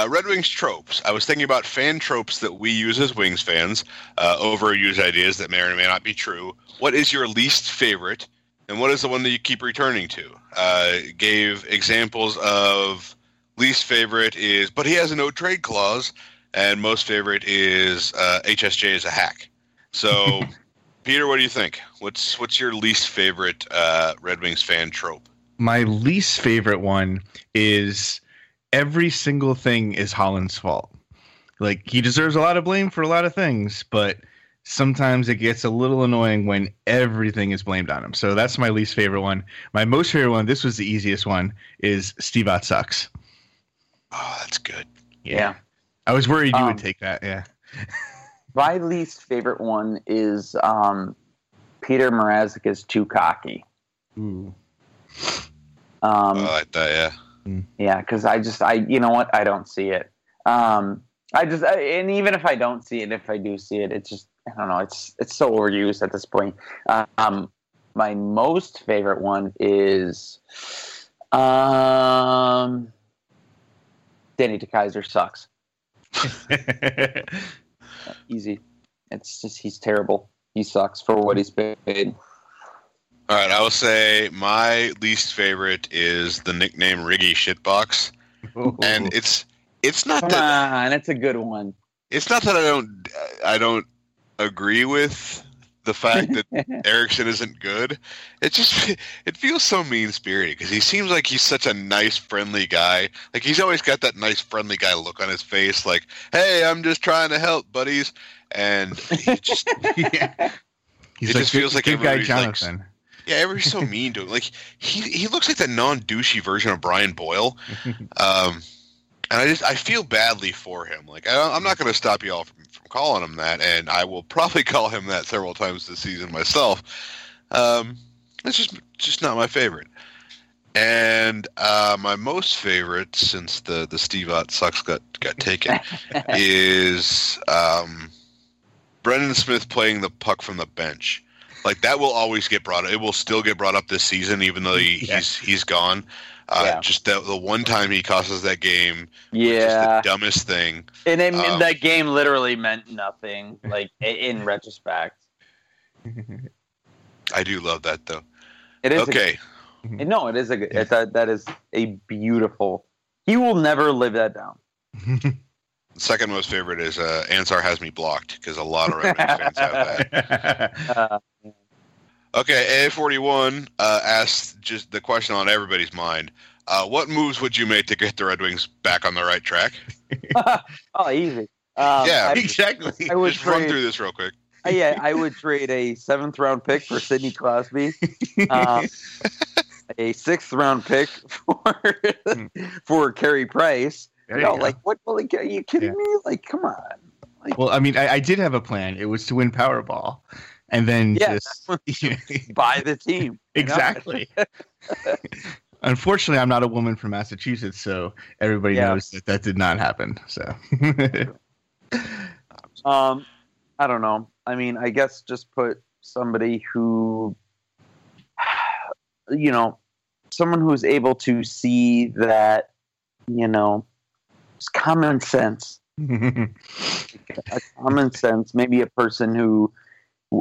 Red Wings tropes. I was thinking about fan tropes that we use as Wings fans, overused ideas that may or may not be true. What is your least favorite, and what is the one that you keep returning to? Gave examples of least favorite is, but he has a no trade clause. And most favorite is HSJ is a hack. So, Peter, what do you think? What's your least favorite Red Wings fan trope? My least favorite one is every single thing is Holland's fault. Like, he deserves a lot of blame for a lot of things, but sometimes it gets a little annoying when everything is blamed on him. So that's my least favorite one. My most favorite one, this was the easiest one, is Steve Ott sucks. Oh, that's good. Yeah. I was worried you would take that, yeah. My least favorite one is Peter Mrazek is too cocky. Ooh. I like that, yeah. Yeah, because I don't see it. And even if I don't see it, if I do see it, it's just, I don't know, it's so overused at this point. My most favorite one is Danny DeKeyser sucks. Easy. It's just he's terrible. He sucks for what he's paid. All right, I will say my least favorite is the nickname Riggy Shitbox. Ooh. And it's not that and it's a good one. It's not that I don't agree with the fact that Eriksson isn't good. It feels so mean-spirited because he seems like he's such a nice, friendly guy. Like, he's always got that nice, friendly guy look on his face. Like, hey, I'm just trying to help, buddies. And he just... He's like, just feels like everybody's guy Jonathan. Like... Yeah, everybody's so mean to him. Like, he looks like the non-douchey version of Brian Boyle. And I feel badly for him. Like, I'm not going to stop you all from calling him that, and I will probably call him that several times this season myself. It's just not my favorite. And my most favorite, since the Steve Ott sucks got taken, is Brendan Smith playing the puck from the bench. Like, that will always get brought up. It will still get brought up this season, even though he's gone. Just the one time he cost us that game, just the dumbest thing. And that game literally meant nothing, like, in retrospect. I do love that, though. It is okay. It is a good. That is a beautiful. He will never live that down. Second most favorite is Ansar has me blocked, because a lot of Red Wings fans have that. Okay, A41 asked just the question on everybody's mind. What moves would you make to get the Red Wings back on the right track? Easy. Exactly. I would just run through this real quick. Yeah, I would trade a 7th-round pick for Sidney Crosby, a 6th-round pick for Carey Price. Like, are you kidding me? Like, come on. Like, well, I mean, I did have a plan. It was to win Powerball, and then just buy the team. Exactly. Unfortunately, I'm not a woman from Massachusetts, so everybody knows that that did not happen. So, I don't know. I mean, I guess just put somebody who, you know, someone who's able to see that, you know, it's common sense. A common sense, maybe a person who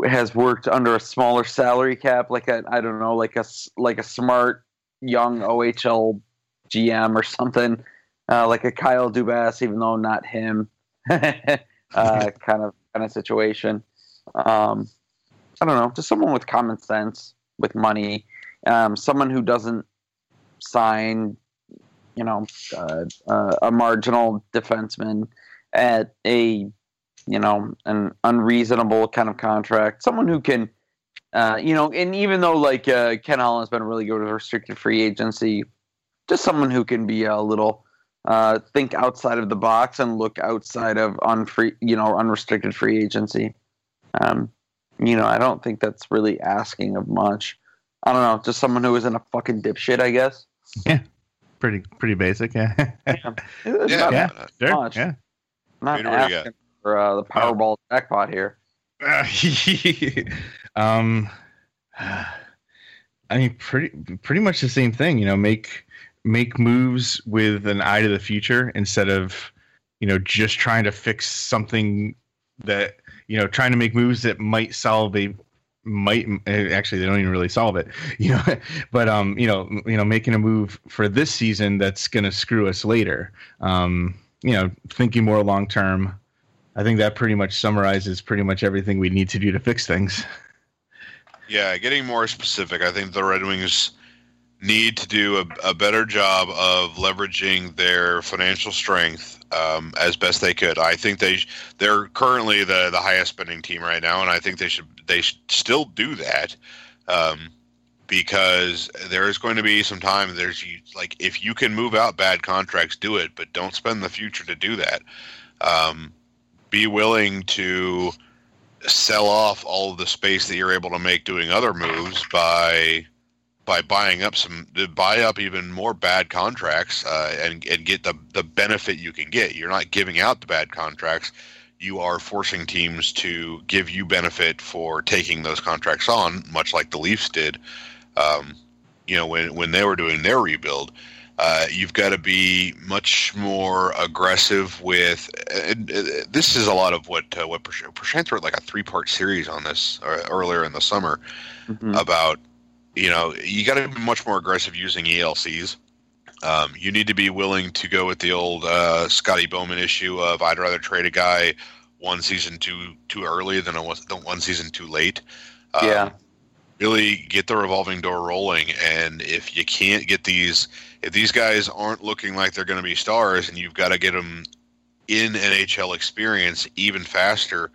has worked under a smaller salary cap, like a, I don't know, like a smart young OHL GM or something, like a Kyle Dubas, even though not him, kind of situation. I don't know, just someone with common sense, with money, someone who doesn't sign, you know, a marginal defenseman at a, you know, an unreasonable kind of contract. Someone who can, you know, and even though like Ken Holland's been really good with restricted free agency, just someone who can be a little think outside of the box and look outside of unrestricted free agency. You know, I don't think that's really asking of much. I don't know, just someone who isn't a fucking dipshit, I guess. Yeah. Pretty basic, yeah. Not much. Yeah. I'm not asking for the Powerball jackpot here. I mean, pretty much the same thing. You know, make moves with an eye to the future instead of, you know, just trying to fix something that, you know, trying to make moves that might solve a. Might actually they don't even really solve it, you know. But you know, making a move for this season that's going to screw us later. You know, thinking more long term. I think that pretty much summarizes pretty much everything we need to do to fix things. Yeah, getting more specific, I think the Red Wings need to do a better job of leveraging their financial strength as best they could. I think they're currently the highest spending team right now, and I think they should still do that because there is going to be some time. Like, if you can move out bad contracts, do it, but don't spend the future to do that. Be willing to sell off all of the space that you're able to make doing other moves by buying up even more bad contracts and get the benefit you can get. You're not giving out the bad contracts. You are forcing teams to give you benefit for taking those contracts on, much like the Leafs did, you know, when they were doing their rebuild. You've got to be much more aggressive with. This is a lot of what Prashant wrote, like a 3-part series on this earlier in the summer about. You know, you got to be much more aggressive using ELCs. You need to be willing to go with the old Scotty Bowman issue of I'd rather trade a guy one season too early than one season too late. Really get the revolving door rolling. And if you can't get if these guys aren't looking like they're going to be stars and you've got to get them in NHL experience even faster,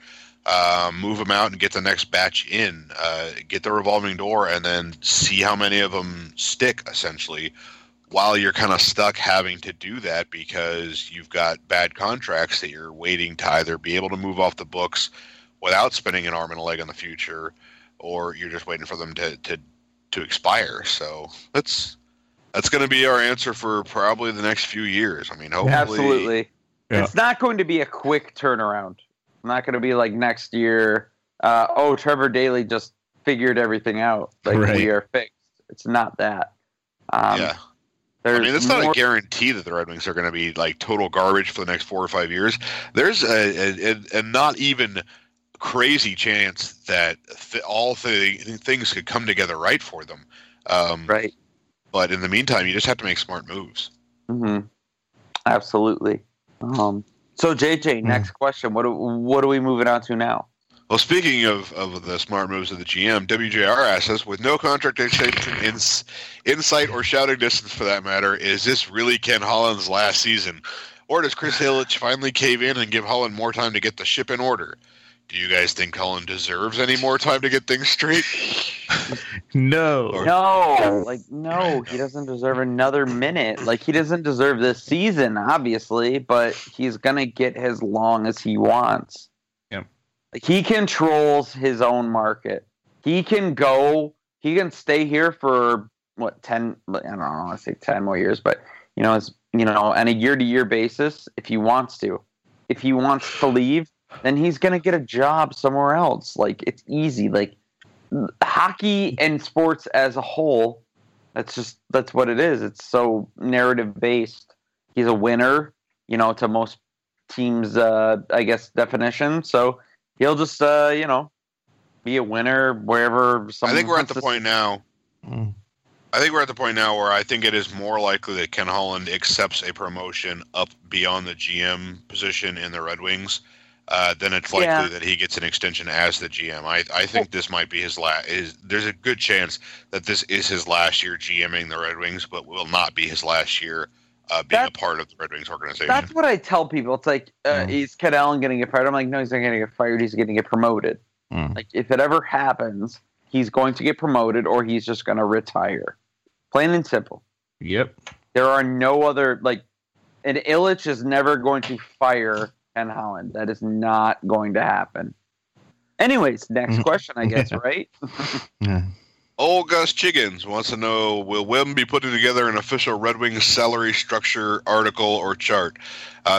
move them out and get the next batch in, get the revolving door, and then see how many of them stick, essentially, while you're kind of stuck having to do that because you've got bad contracts that you're waiting to either be able to move off the books without spending an arm and a leg in the future, or you're just waiting for them to expire. So that's going to be our answer for probably the next few years. I mean, hopefully. Absolutely. Yeah. It's not going to be a quick turnaround. Not going to be like next year. Trevor Daley just figured everything out. Like we are fixed. It's not that. I mean, that's not a guarantee that the Red Wings are going to be like total garbage for the next 4 or 5 years. There's a not even crazy chance that things could come together right for them. Right. But in the meantime, you just have to make smart moves. Mm-hmm. Absolutely. So, JJ, next question. What are we moving on to now? Well, speaking of the smart moves of the GM, WJR asks us, with no contract extension in sight or shouting distance for that matter, is this really Ken Holland's last season? Or does Chris Hillich finally cave in and give Holland more time to get the ship in order? Do you guys think Holland deserves any more time to get things straight? No, he doesn't deserve another minute. Like, he doesn't deserve this season, obviously, but he's going to get as long as he wants. Yep. Like, he controls his own market. He can go, he can stay here for, what, 10, I don't know, I want to say 10 more years, but, you know, it's, you know, on a year-to-year basis, if he wants to. If he wants to leave, then he's going to get a job somewhere else. Like, it's easy. Like, hockey and sports as a whole, that's what it is. It's so narrative-based. He's a winner, you know, to most teams, I guess, definition. So he'll just, you know, be a winner wherever. I think we're at the point now. I think we're at the point now where I think it is more likely that Ken Holland accepts a promotion up beyond the GM position in the Red Wings. Then it's likely that he gets an extension as the GM. I think this might be his last. There's a good chance that this is his last year GMing the Red Wings, but will not be his last year being a part of the Red Wings organization. That's what I tell people. It's like, is Ken Holland going to get fired? I'm like, no, he's not going to get fired. He's going to get promoted. Like, if it ever happens, he's going to get promoted, or he's just going to retire. Plain and simple. Yep. There are no other, like, and Illich is never going to fire Ken Holland. That is not going to happen. Anyways, next question, I guess, right? Old Gus Chiggins wants to know, will Wim be putting together an official Red Wings salary structure article or chart?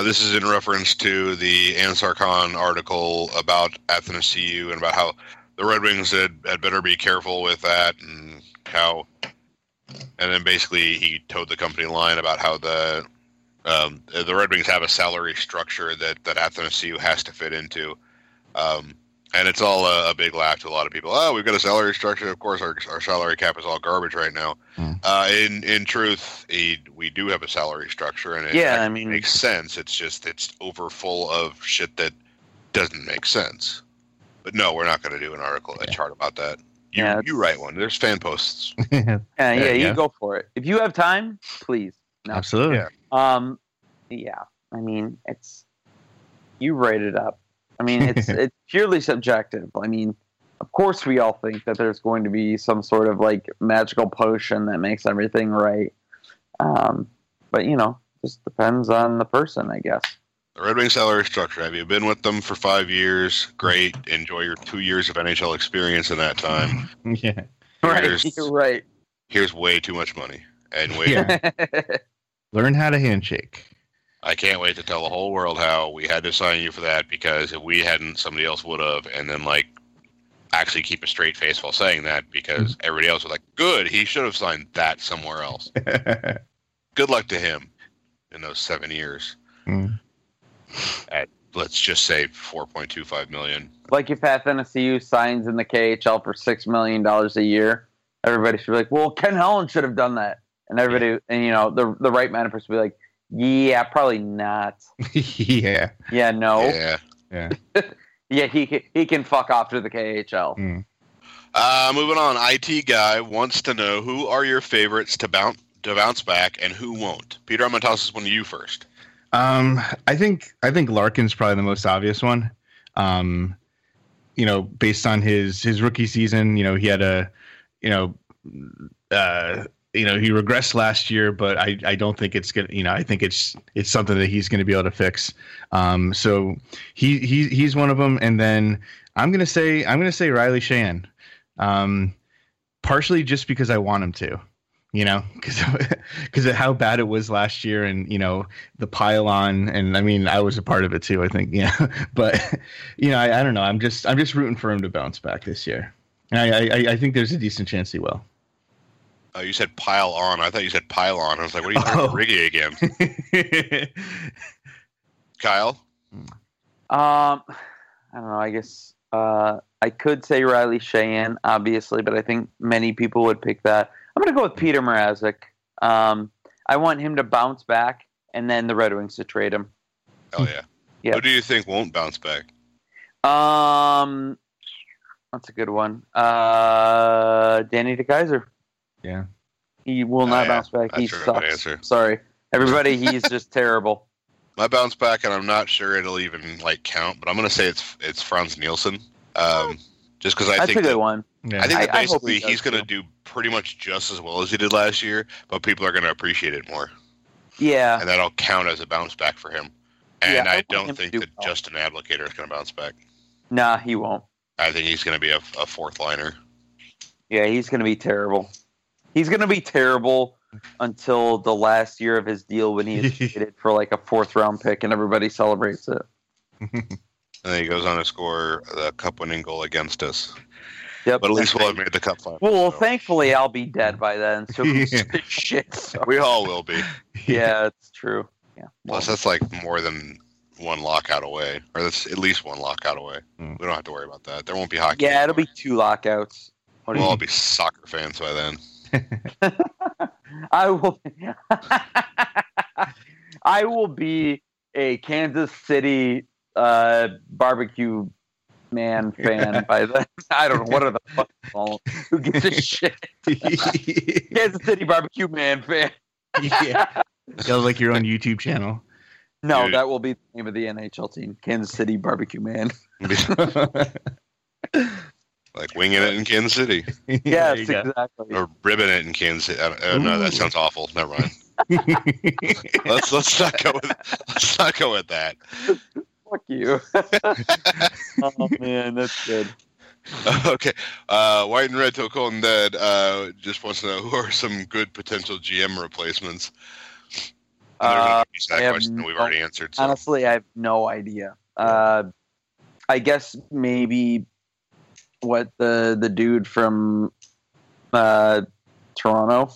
This is in reference to the Ansar Khan article about Athanasiou and about how the Red Wings had better be careful with that, and how, and then basically he towed the company line about how the Red Wings have a salary structure that Athanasiou has to fit into. And it's all a big laugh to a lot of people. Oh, we've got a salary structure. Of course, our salary cap is all garbage right now. In truth, we do have a salary structure, and it makes sense. It's just it's over full of shit that doesn't make sense. But no, we're not going to do an article, a chart about that. You write one. There's fan posts. You go for it. If you have time, please. No. Absolutely. Yeah. I mean, it's, you write it up. I mean, it's purely subjective. I mean, of course we all think that there's going to be some sort of like magical potion that makes everything right. But you know, just depends on the person, I guess. The Red Wings salary structure. Have you been with them for 5 years? Great. Enjoy your 2 years of NHL experience in that time. Yeah. Right. Here's way too much money and way learn how to handshake. I can't wait to tell the whole world how we had to sign you for that, because if we hadn't, somebody else would have, and then, like, actually keep a straight face while saying that, because everybody else was like, good, he should have signed that somewhere else. Good luck to him in those 7 years. At, let's just say, $4.25 million. Like, if Athanasiou signs in the KHL for $6 million a year, everybody should be like, well, Ken Holland should have done that. And everybody, and you know, the right man person would be like, yeah, probably not. Yeah, no. Yeah. He can fuck off to the KHL. Moving on, IT guy wants to know, who are your favorites to bounce back and who won't? Peter, I'm going to toss this one to you first. I think Larkin's probably the most obvious one. You know, based on his rookie season, you know, he had a, you know, you know, he regressed last year, but I don't think it's gonna, you know, I think it's something that he's going to be able to fix. So he's one of them. And then I'm going to say Riley Sheahan, partially just because I want him to, you know, because of how bad it was last year, and, you know, the pile on. And I mean, I was a part of it too, I think, but you know, I don't know. I'm just rooting for him to bounce back this year. And I think there's a decent chance he will. Oh, you said pile on. I thought you said pile on. I was like, what are you talking about, Riggy again? Kyle? I don't know. I guess I could say Riley Sheahan, obviously, but I think many people would pick that. I'm going to go with Peter Mrazek. I want him to bounce back, and then the Red Wings to trade him. Oh, yeah. Who do you think won't bounce back? That's a good one. Danny DeKeyser. Yeah, he will not bounce back. He sucks. Sorry, everybody. He's just terrible. My bounce back, and I'm not sure it'll even like count, but I'm going to say it's Franz Nielsen. Just because I think that's a good one. Yeah. I think that basically he's going to do pretty much just as well as he did last year, but people are going to appreciate it more. Yeah, and that'll count as a bounce back for him. And yeah, I don't think that Justin Advocator is going to bounce back. Nah, he won't. I think he's going to be a fourth liner. Yeah, he's going to be terrible. He's going to be terrible until the last year of his deal when he is traded for like a fourth round pick and everybody celebrates it. And then he goes on to score the cup winning goal against us. Yep. But at least we'll have made the cup final. Well, thankfully I'll be dead by then. So shit. Sorry. We all will be. Yeah, it's true. Yeah. Plus that's like more than one lockout away. Or that's at least one lockout away. Mm. We don't have to worry about that. There won't be hockey. Yeah, it'll be two lockouts. We'll all be soccer fans by then. I will be a Kansas City barbecue man fan by then. I don't know what are the fuck called. Who gives a shit? Kansas City barbecue man fan. Yeah. Sounds like your own YouTube channel. No, dude. That will be the name of the NHL team. Kansas City barbecue man. Like winging it in Kansas City. Yes, exactly. Or ribbing it in Kansas City. No, that sounds awful. Never mind. let's not go with that. Fuck you. Oh man, that's good. Okay, White and Red Till Cold and Dead just wants to know who are some good potential GM replacements. That question we've already answered. So. Honestly, I have no idea. I guess maybe. What the dude from Toronto?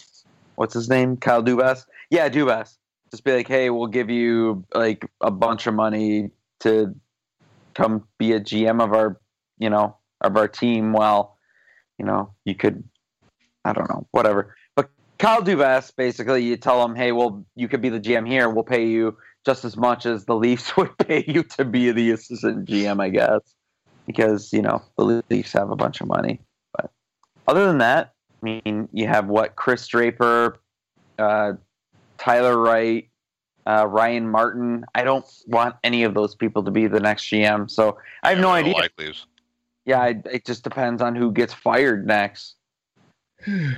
What's his name? Kyle Dubas. Yeah, Dubas. Just be like, hey, we'll give you like a bunch of money to come be a GM of our team. While you could, I don't know, whatever. But Kyle Dubas, basically, you tell him, hey, well, you could be the GM here. We'll pay you just as much as the Leafs would pay you to be the assistant GM, I guess. Because, the Leafs have a bunch of money. But other than that, I mean, you have Chris Draper, Tyler Wright, Ryan Martin. I don't want any of those people to be the next GM. So I have no idea. It just depends on who gets fired next. I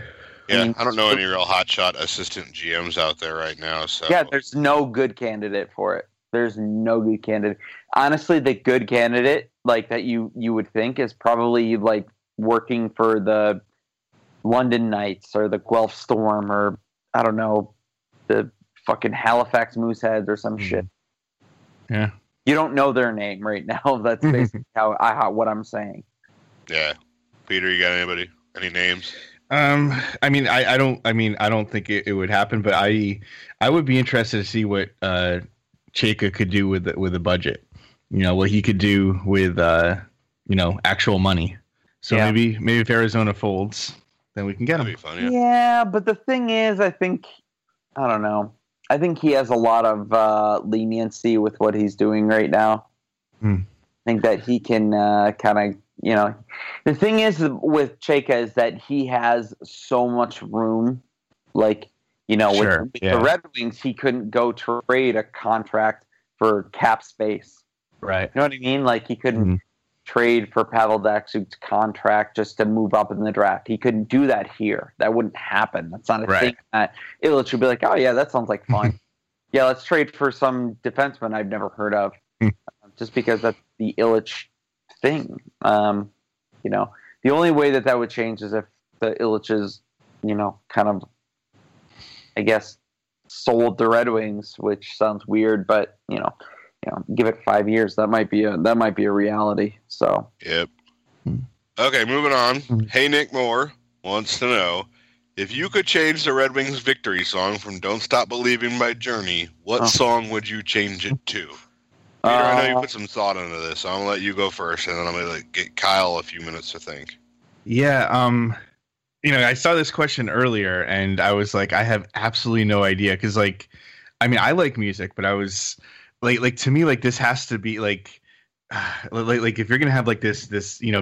don't know any real hotshot assistant GMs out there right now. So yeah, there's no good candidate for it. There's no good candidate. Honestly, the good candidate that you would think is probably working for the London Knights or the Guelph Storm or I don't know, the fucking Halifax Mooseheads or some shit. Yeah. You don't know their name right now. That's basically what I'm saying. Yeah. Peter, you got anybody? Any names? I don't think it would happen, but I would be interested to see what Chayka could do with the budget, what he could do with actual money. So yeah. maybe if Arizona folds, then we can get him. That'd be fun, yeah, but the thing is, I think he has a lot of leniency with what he's doing right now. I think that he can the thing is with Chayka is that he has so much room, with the Red Wings, he couldn't go trade a contract for cap space. Right. You know what I mean? He couldn't trade for Pavel Datsyuk's contract just to move up in the draft. He couldn't do that here. That wouldn't happen. That's not a thing that Illich would be like, oh, yeah, that sounds like fun. Yeah, let's trade for some defenseman I've never heard of. Just because that's the Illich thing. The only way that would change is if the Illiches, kind of, I guess, sold the Red Wings, which sounds weird, but give it 5 years. That might be a reality. So. Yep. Okay, moving on. Hey, Nick Moore wants to know if you could change the Red Wings victory song from "Don't Stop Believing" by Journey. What song would you change it to? Peter, I know you put some thought into this. So I'm gonna let you go first, and then I'm gonna get Kyle a few minutes to think. Yeah. I saw this question earlier and I was like, I have absolutely no idea. Cause I like music, but I was to me, this has to be like if you're gonna have like this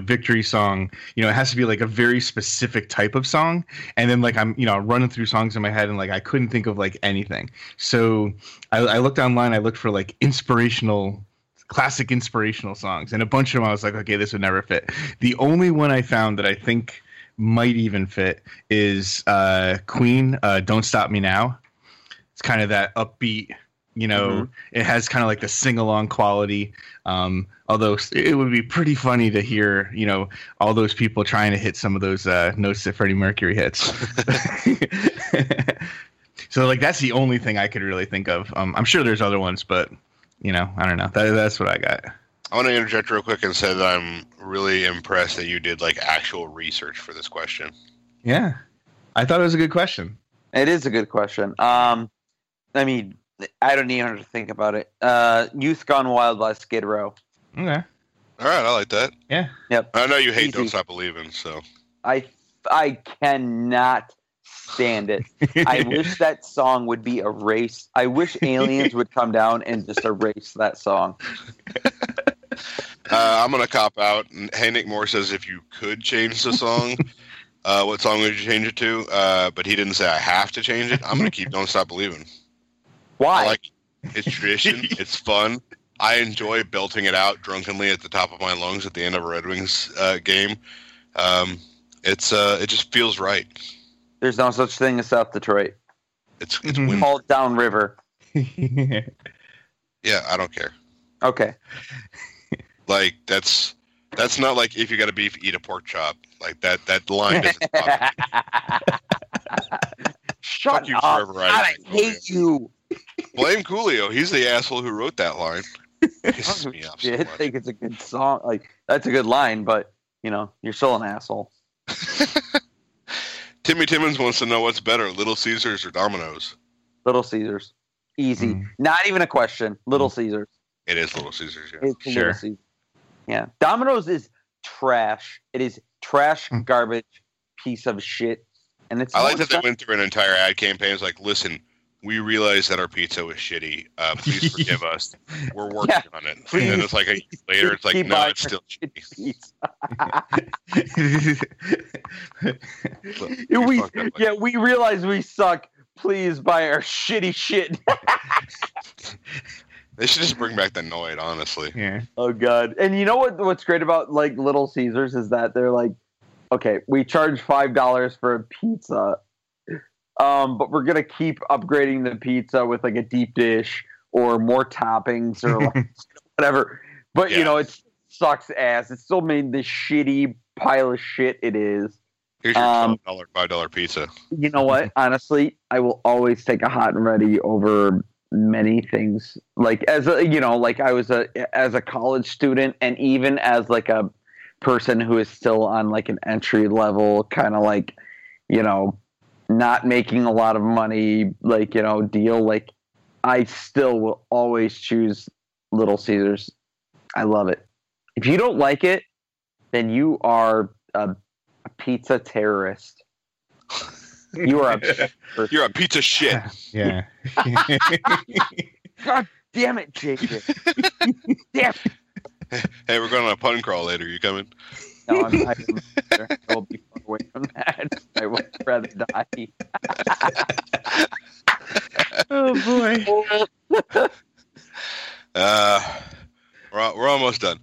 victory song, it has to be like a very specific type of song. And then like I'm running through songs in my head and like I couldn't think of like anything. So I looked online. I looked for like classic inspirational songs, and a bunch of them I was like, okay, this would never fit. The only one I found that I think might even fit is Queen, Don't Stop Me Now. It's kind of that upbeat. It has kind of like the sing-along quality, although it would be pretty funny to hear, all those people trying to hit some of those notes that Freddie Mercury hits. So, like, that's the only thing I could really think of. I'm sure there's other ones, but, I don't know. That's what I got. I want to interject real quick and say that I'm really impressed that you did, like, actual research for this question. Yeah. I thought it was a good question. It is a good question. I don't even have to think about it. Youth Gone Wild by Skid Row. Okay. All right, I like that. Yeah. Yep. I know you hate Don't Stop Believin', so. I cannot stand it. I wish that song would be erased. I wish aliens would come down and just erase that song. I'm going to cop out. Hey, Nick Moore says if you could change the song, what song would you change it to? But he didn't say I have to change it. I'm going to keep Don't Stop Believin'. Why? I like it. It's tradition. It's fun. I enjoy belting it out drunkenly at the top of my lungs at the end of a Red Wings game. It just feels right. There's no such thing as South Detroit. It's called downriver. Yeah, I don't care. Okay. Like that's not like if you got a beef, eat a pork chop. Like that line doesn't bother me. Shut you up! I hate you. Blame Coolio. He's the asshole who wrote that line. I think it's a good song. Like that's a good line, but you're still an asshole. Timmy Timmons wants to know what's better, Little Caesars or Domino's? Little Caesars, easy. Not even a question. Little Caesars. It is Little Caesars. Yeah. It's sure. Little Caesars. Yeah. Domino's is trash. It is trash, garbage, piece of shit. And it's. I like that they went through an entire ad campaign. It's like, listen. We realize that our pizza was shitty. Please forgive us. We're working on it. And then it's like a year later, it's like, no, it's still shitty. We realize we suck. Please buy our shitty shit. They should just bring back the Noid, honestly. Yeah. Oh, God. And you know what's great about like Little Caesars is that they're like, okay, we charge $5 for a pizza. But we're going to keep upgrading the pizza with like a deep dish or more toppings or like whatever. But, it sucks ass. It's still made this shitty pile of shit it is. Here's your $12, $5 pizza. You know what? Honestly, I will always take a hot and ready over many things. Like as a college student and even as like a person who is still on like an entry level kind of like, not making a lot of money, like, deal. Like, I still will always choose Little Caesars. I love it. If you don't like it, then you are a pizza terrorist. You are You're a pizza shit. Yeah. God damn it, Jacob. Damn it. Hey, we're going on a pun crawl later. You coming? No, I'm not. I will be far away from that. I would rather die. Oh boy! We're almost done.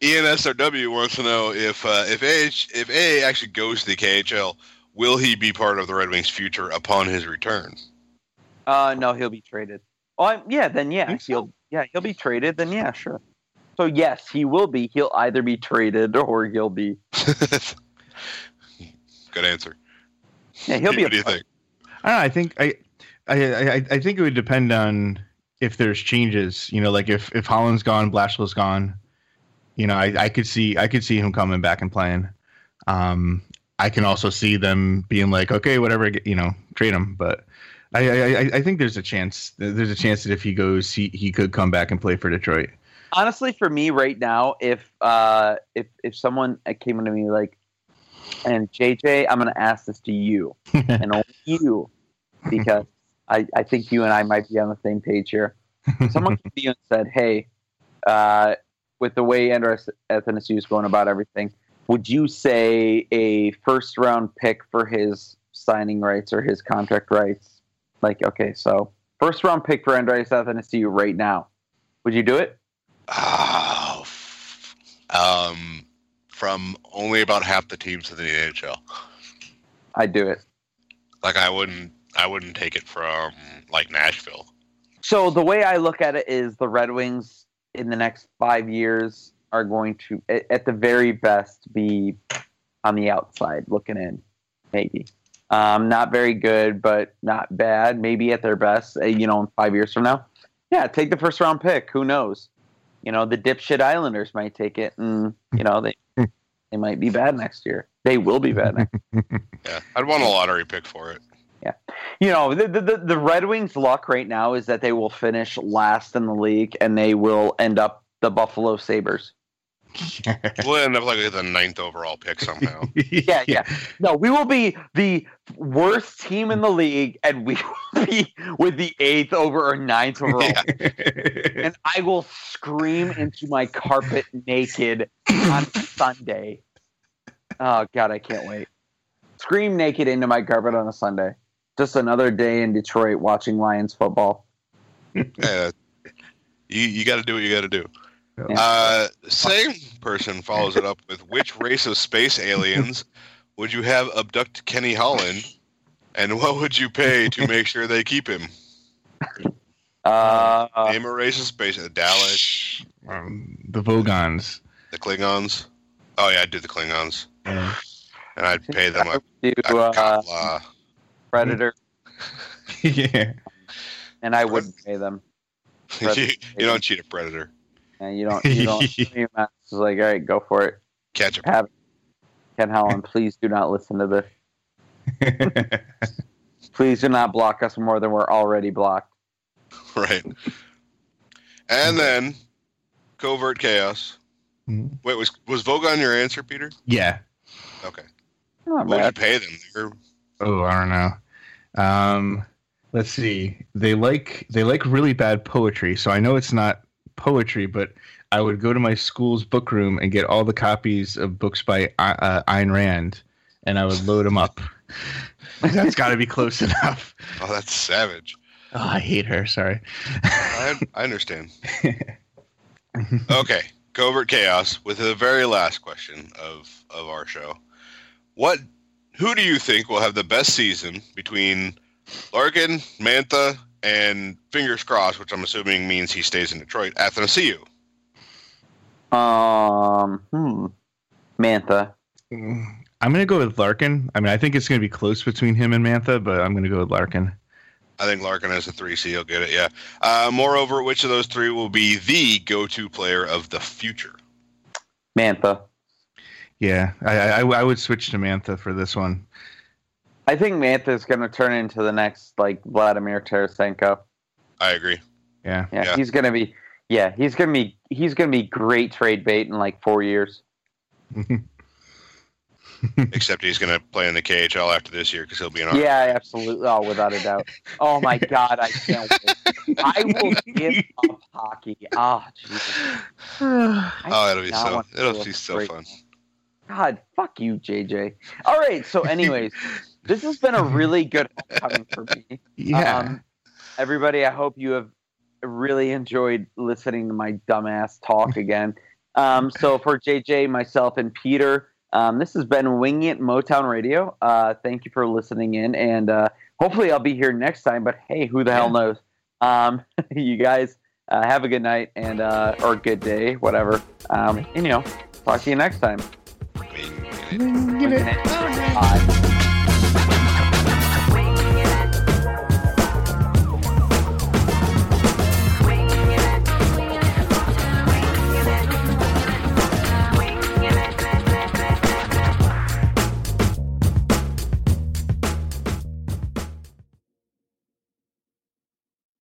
ENSRW wants to know if AA actually goes to the KHL, will he be part of the Red Wings' future upon his return? No, he'll be traded. Oh, yeah, then yeah, he'll be traded. Then yeah, sure. So, yes, he will be. He'll either be traded or he'll be. Good answer. Yeah, he'll be. What do you think? I don't know. I think it would depend on if there's changes. Like if Holland's gone, Blashel's gone. I could see him coming back and playing. I can also see them being like, okay, whatever, trade him. But I think there's a chance. There's a chance that if he goes, he could come back and play for Detroit. Honestly, for me right now, if someone came to me like, and JJ, I'm going to ask this to you and only you, because I think you and I might be on the same page here. Someone came to you and said, hey, with the way Andreas Athanasiou is going about everything, would you say a first-round pick for his signing rights or his contract rights? Like, okay, so first-round pick for Andreas Athanasiou right now. Would you do it? Oh, from only about half the teams in the NHL. I'd do it. Like, I wouldn't take it from, like, Nashville. So the way I look at it is the Red Wings in the next 5 years are going to, at the very best, be on the outside looking in, maybe. Not very good, but not bad. Maybe at their best, you know, in 5 years from now. Yeah, take the first-round pick. Who knows? You know, the dipshit Islanders might take it, and, you know, they might be bad next year. They will be bad next year. Yeah, I'd want a lottery pick for it. Yeah. You know, the Red Wings' luck right now is that they will finish last in the league, and they will end up the Buffalo Sabres. We'll end up like the 9th overall pick somehow. Yeah. No, we will be the worst team in the league, and we will be with the 8th over or 9th overall pick. And I will scream into my carpet naked on Sunday. Oh, God, I can't wait. Scream naked into my carpet on a Sunday. Just another day in Detroit watching Lions football. You got to do what you got to do. Same person follows it up with, which race of space aliens would you have abduct Kenny Holland, and what would you pay to make sure they keep him? Name a race of space. The Daleks. The Vogons. The Klingons. Oh, yeah, I'd do the Klingons. Yeah. And I'd pay them a Predator. Yeah. And I wouldn't pay them. You don't cheat a Predator. And you don't it's like, all right, go for it. Catch him. Ken Holland, please do not listen to this. Please do not block us more than we're already blocked. Right. And then, Covert Chaos. Mm-hmm. Wait, was Vogon your answer, Peter? Yeah. Okay. Not what bad. Would you pay them? Oh, I don't know. Let's see. They like really bad poetry, so I know it's not poetry, but I would go to my school's book room and get all the copies of books by Ayn Rand, and I would load them up. That's got to be close enough. Oh, that's savage. Oh, I hate her. Sorry. I understand. Okay. Covert Chaos with the very last question of our show. Who do you think will have the best season between Larkin, Mantha, and fingers crossed, which I'm assuming means he stays in Detroit, Athanasiou? Mantha. I'm going to go with Larkin. I mean, I think it's going to be close between him and Mantha, but I'm going to go with Larkin. I think Larkin has a 3C. He'll get it, yeah. Moreover, which of those three will be the go-to player of the future? Mantha. Yeah, I would switch to Mantha for this one. I think Mantha is going to turn into the next, like, Vladimir Tarasenko. I agree. Yeah. He's going to be great trade bait in like 4 years. Except he's going to play in the KHL after this year because he'll be an RFA. Yeah, absolutely. Oh, without a doubt. Oh my God, I can't wait. I will give up hockey. Oh, Jesus. It'll be so fun. God, fuck you, JJ. All right, so anyways, this has been a really good homecoming for me. Yeah. Everybody, I hope you have really enjoyed listening to my dumbass talk again. So for JJ, myself, and Peter, this has been Wing It Motown Radio. Thank you for listening in, and hopefully I'll be here next time, but hey, who the hell knows? You guys have a good night and or good day, whatever. And, you know, talk to you next time. Give it. Bye.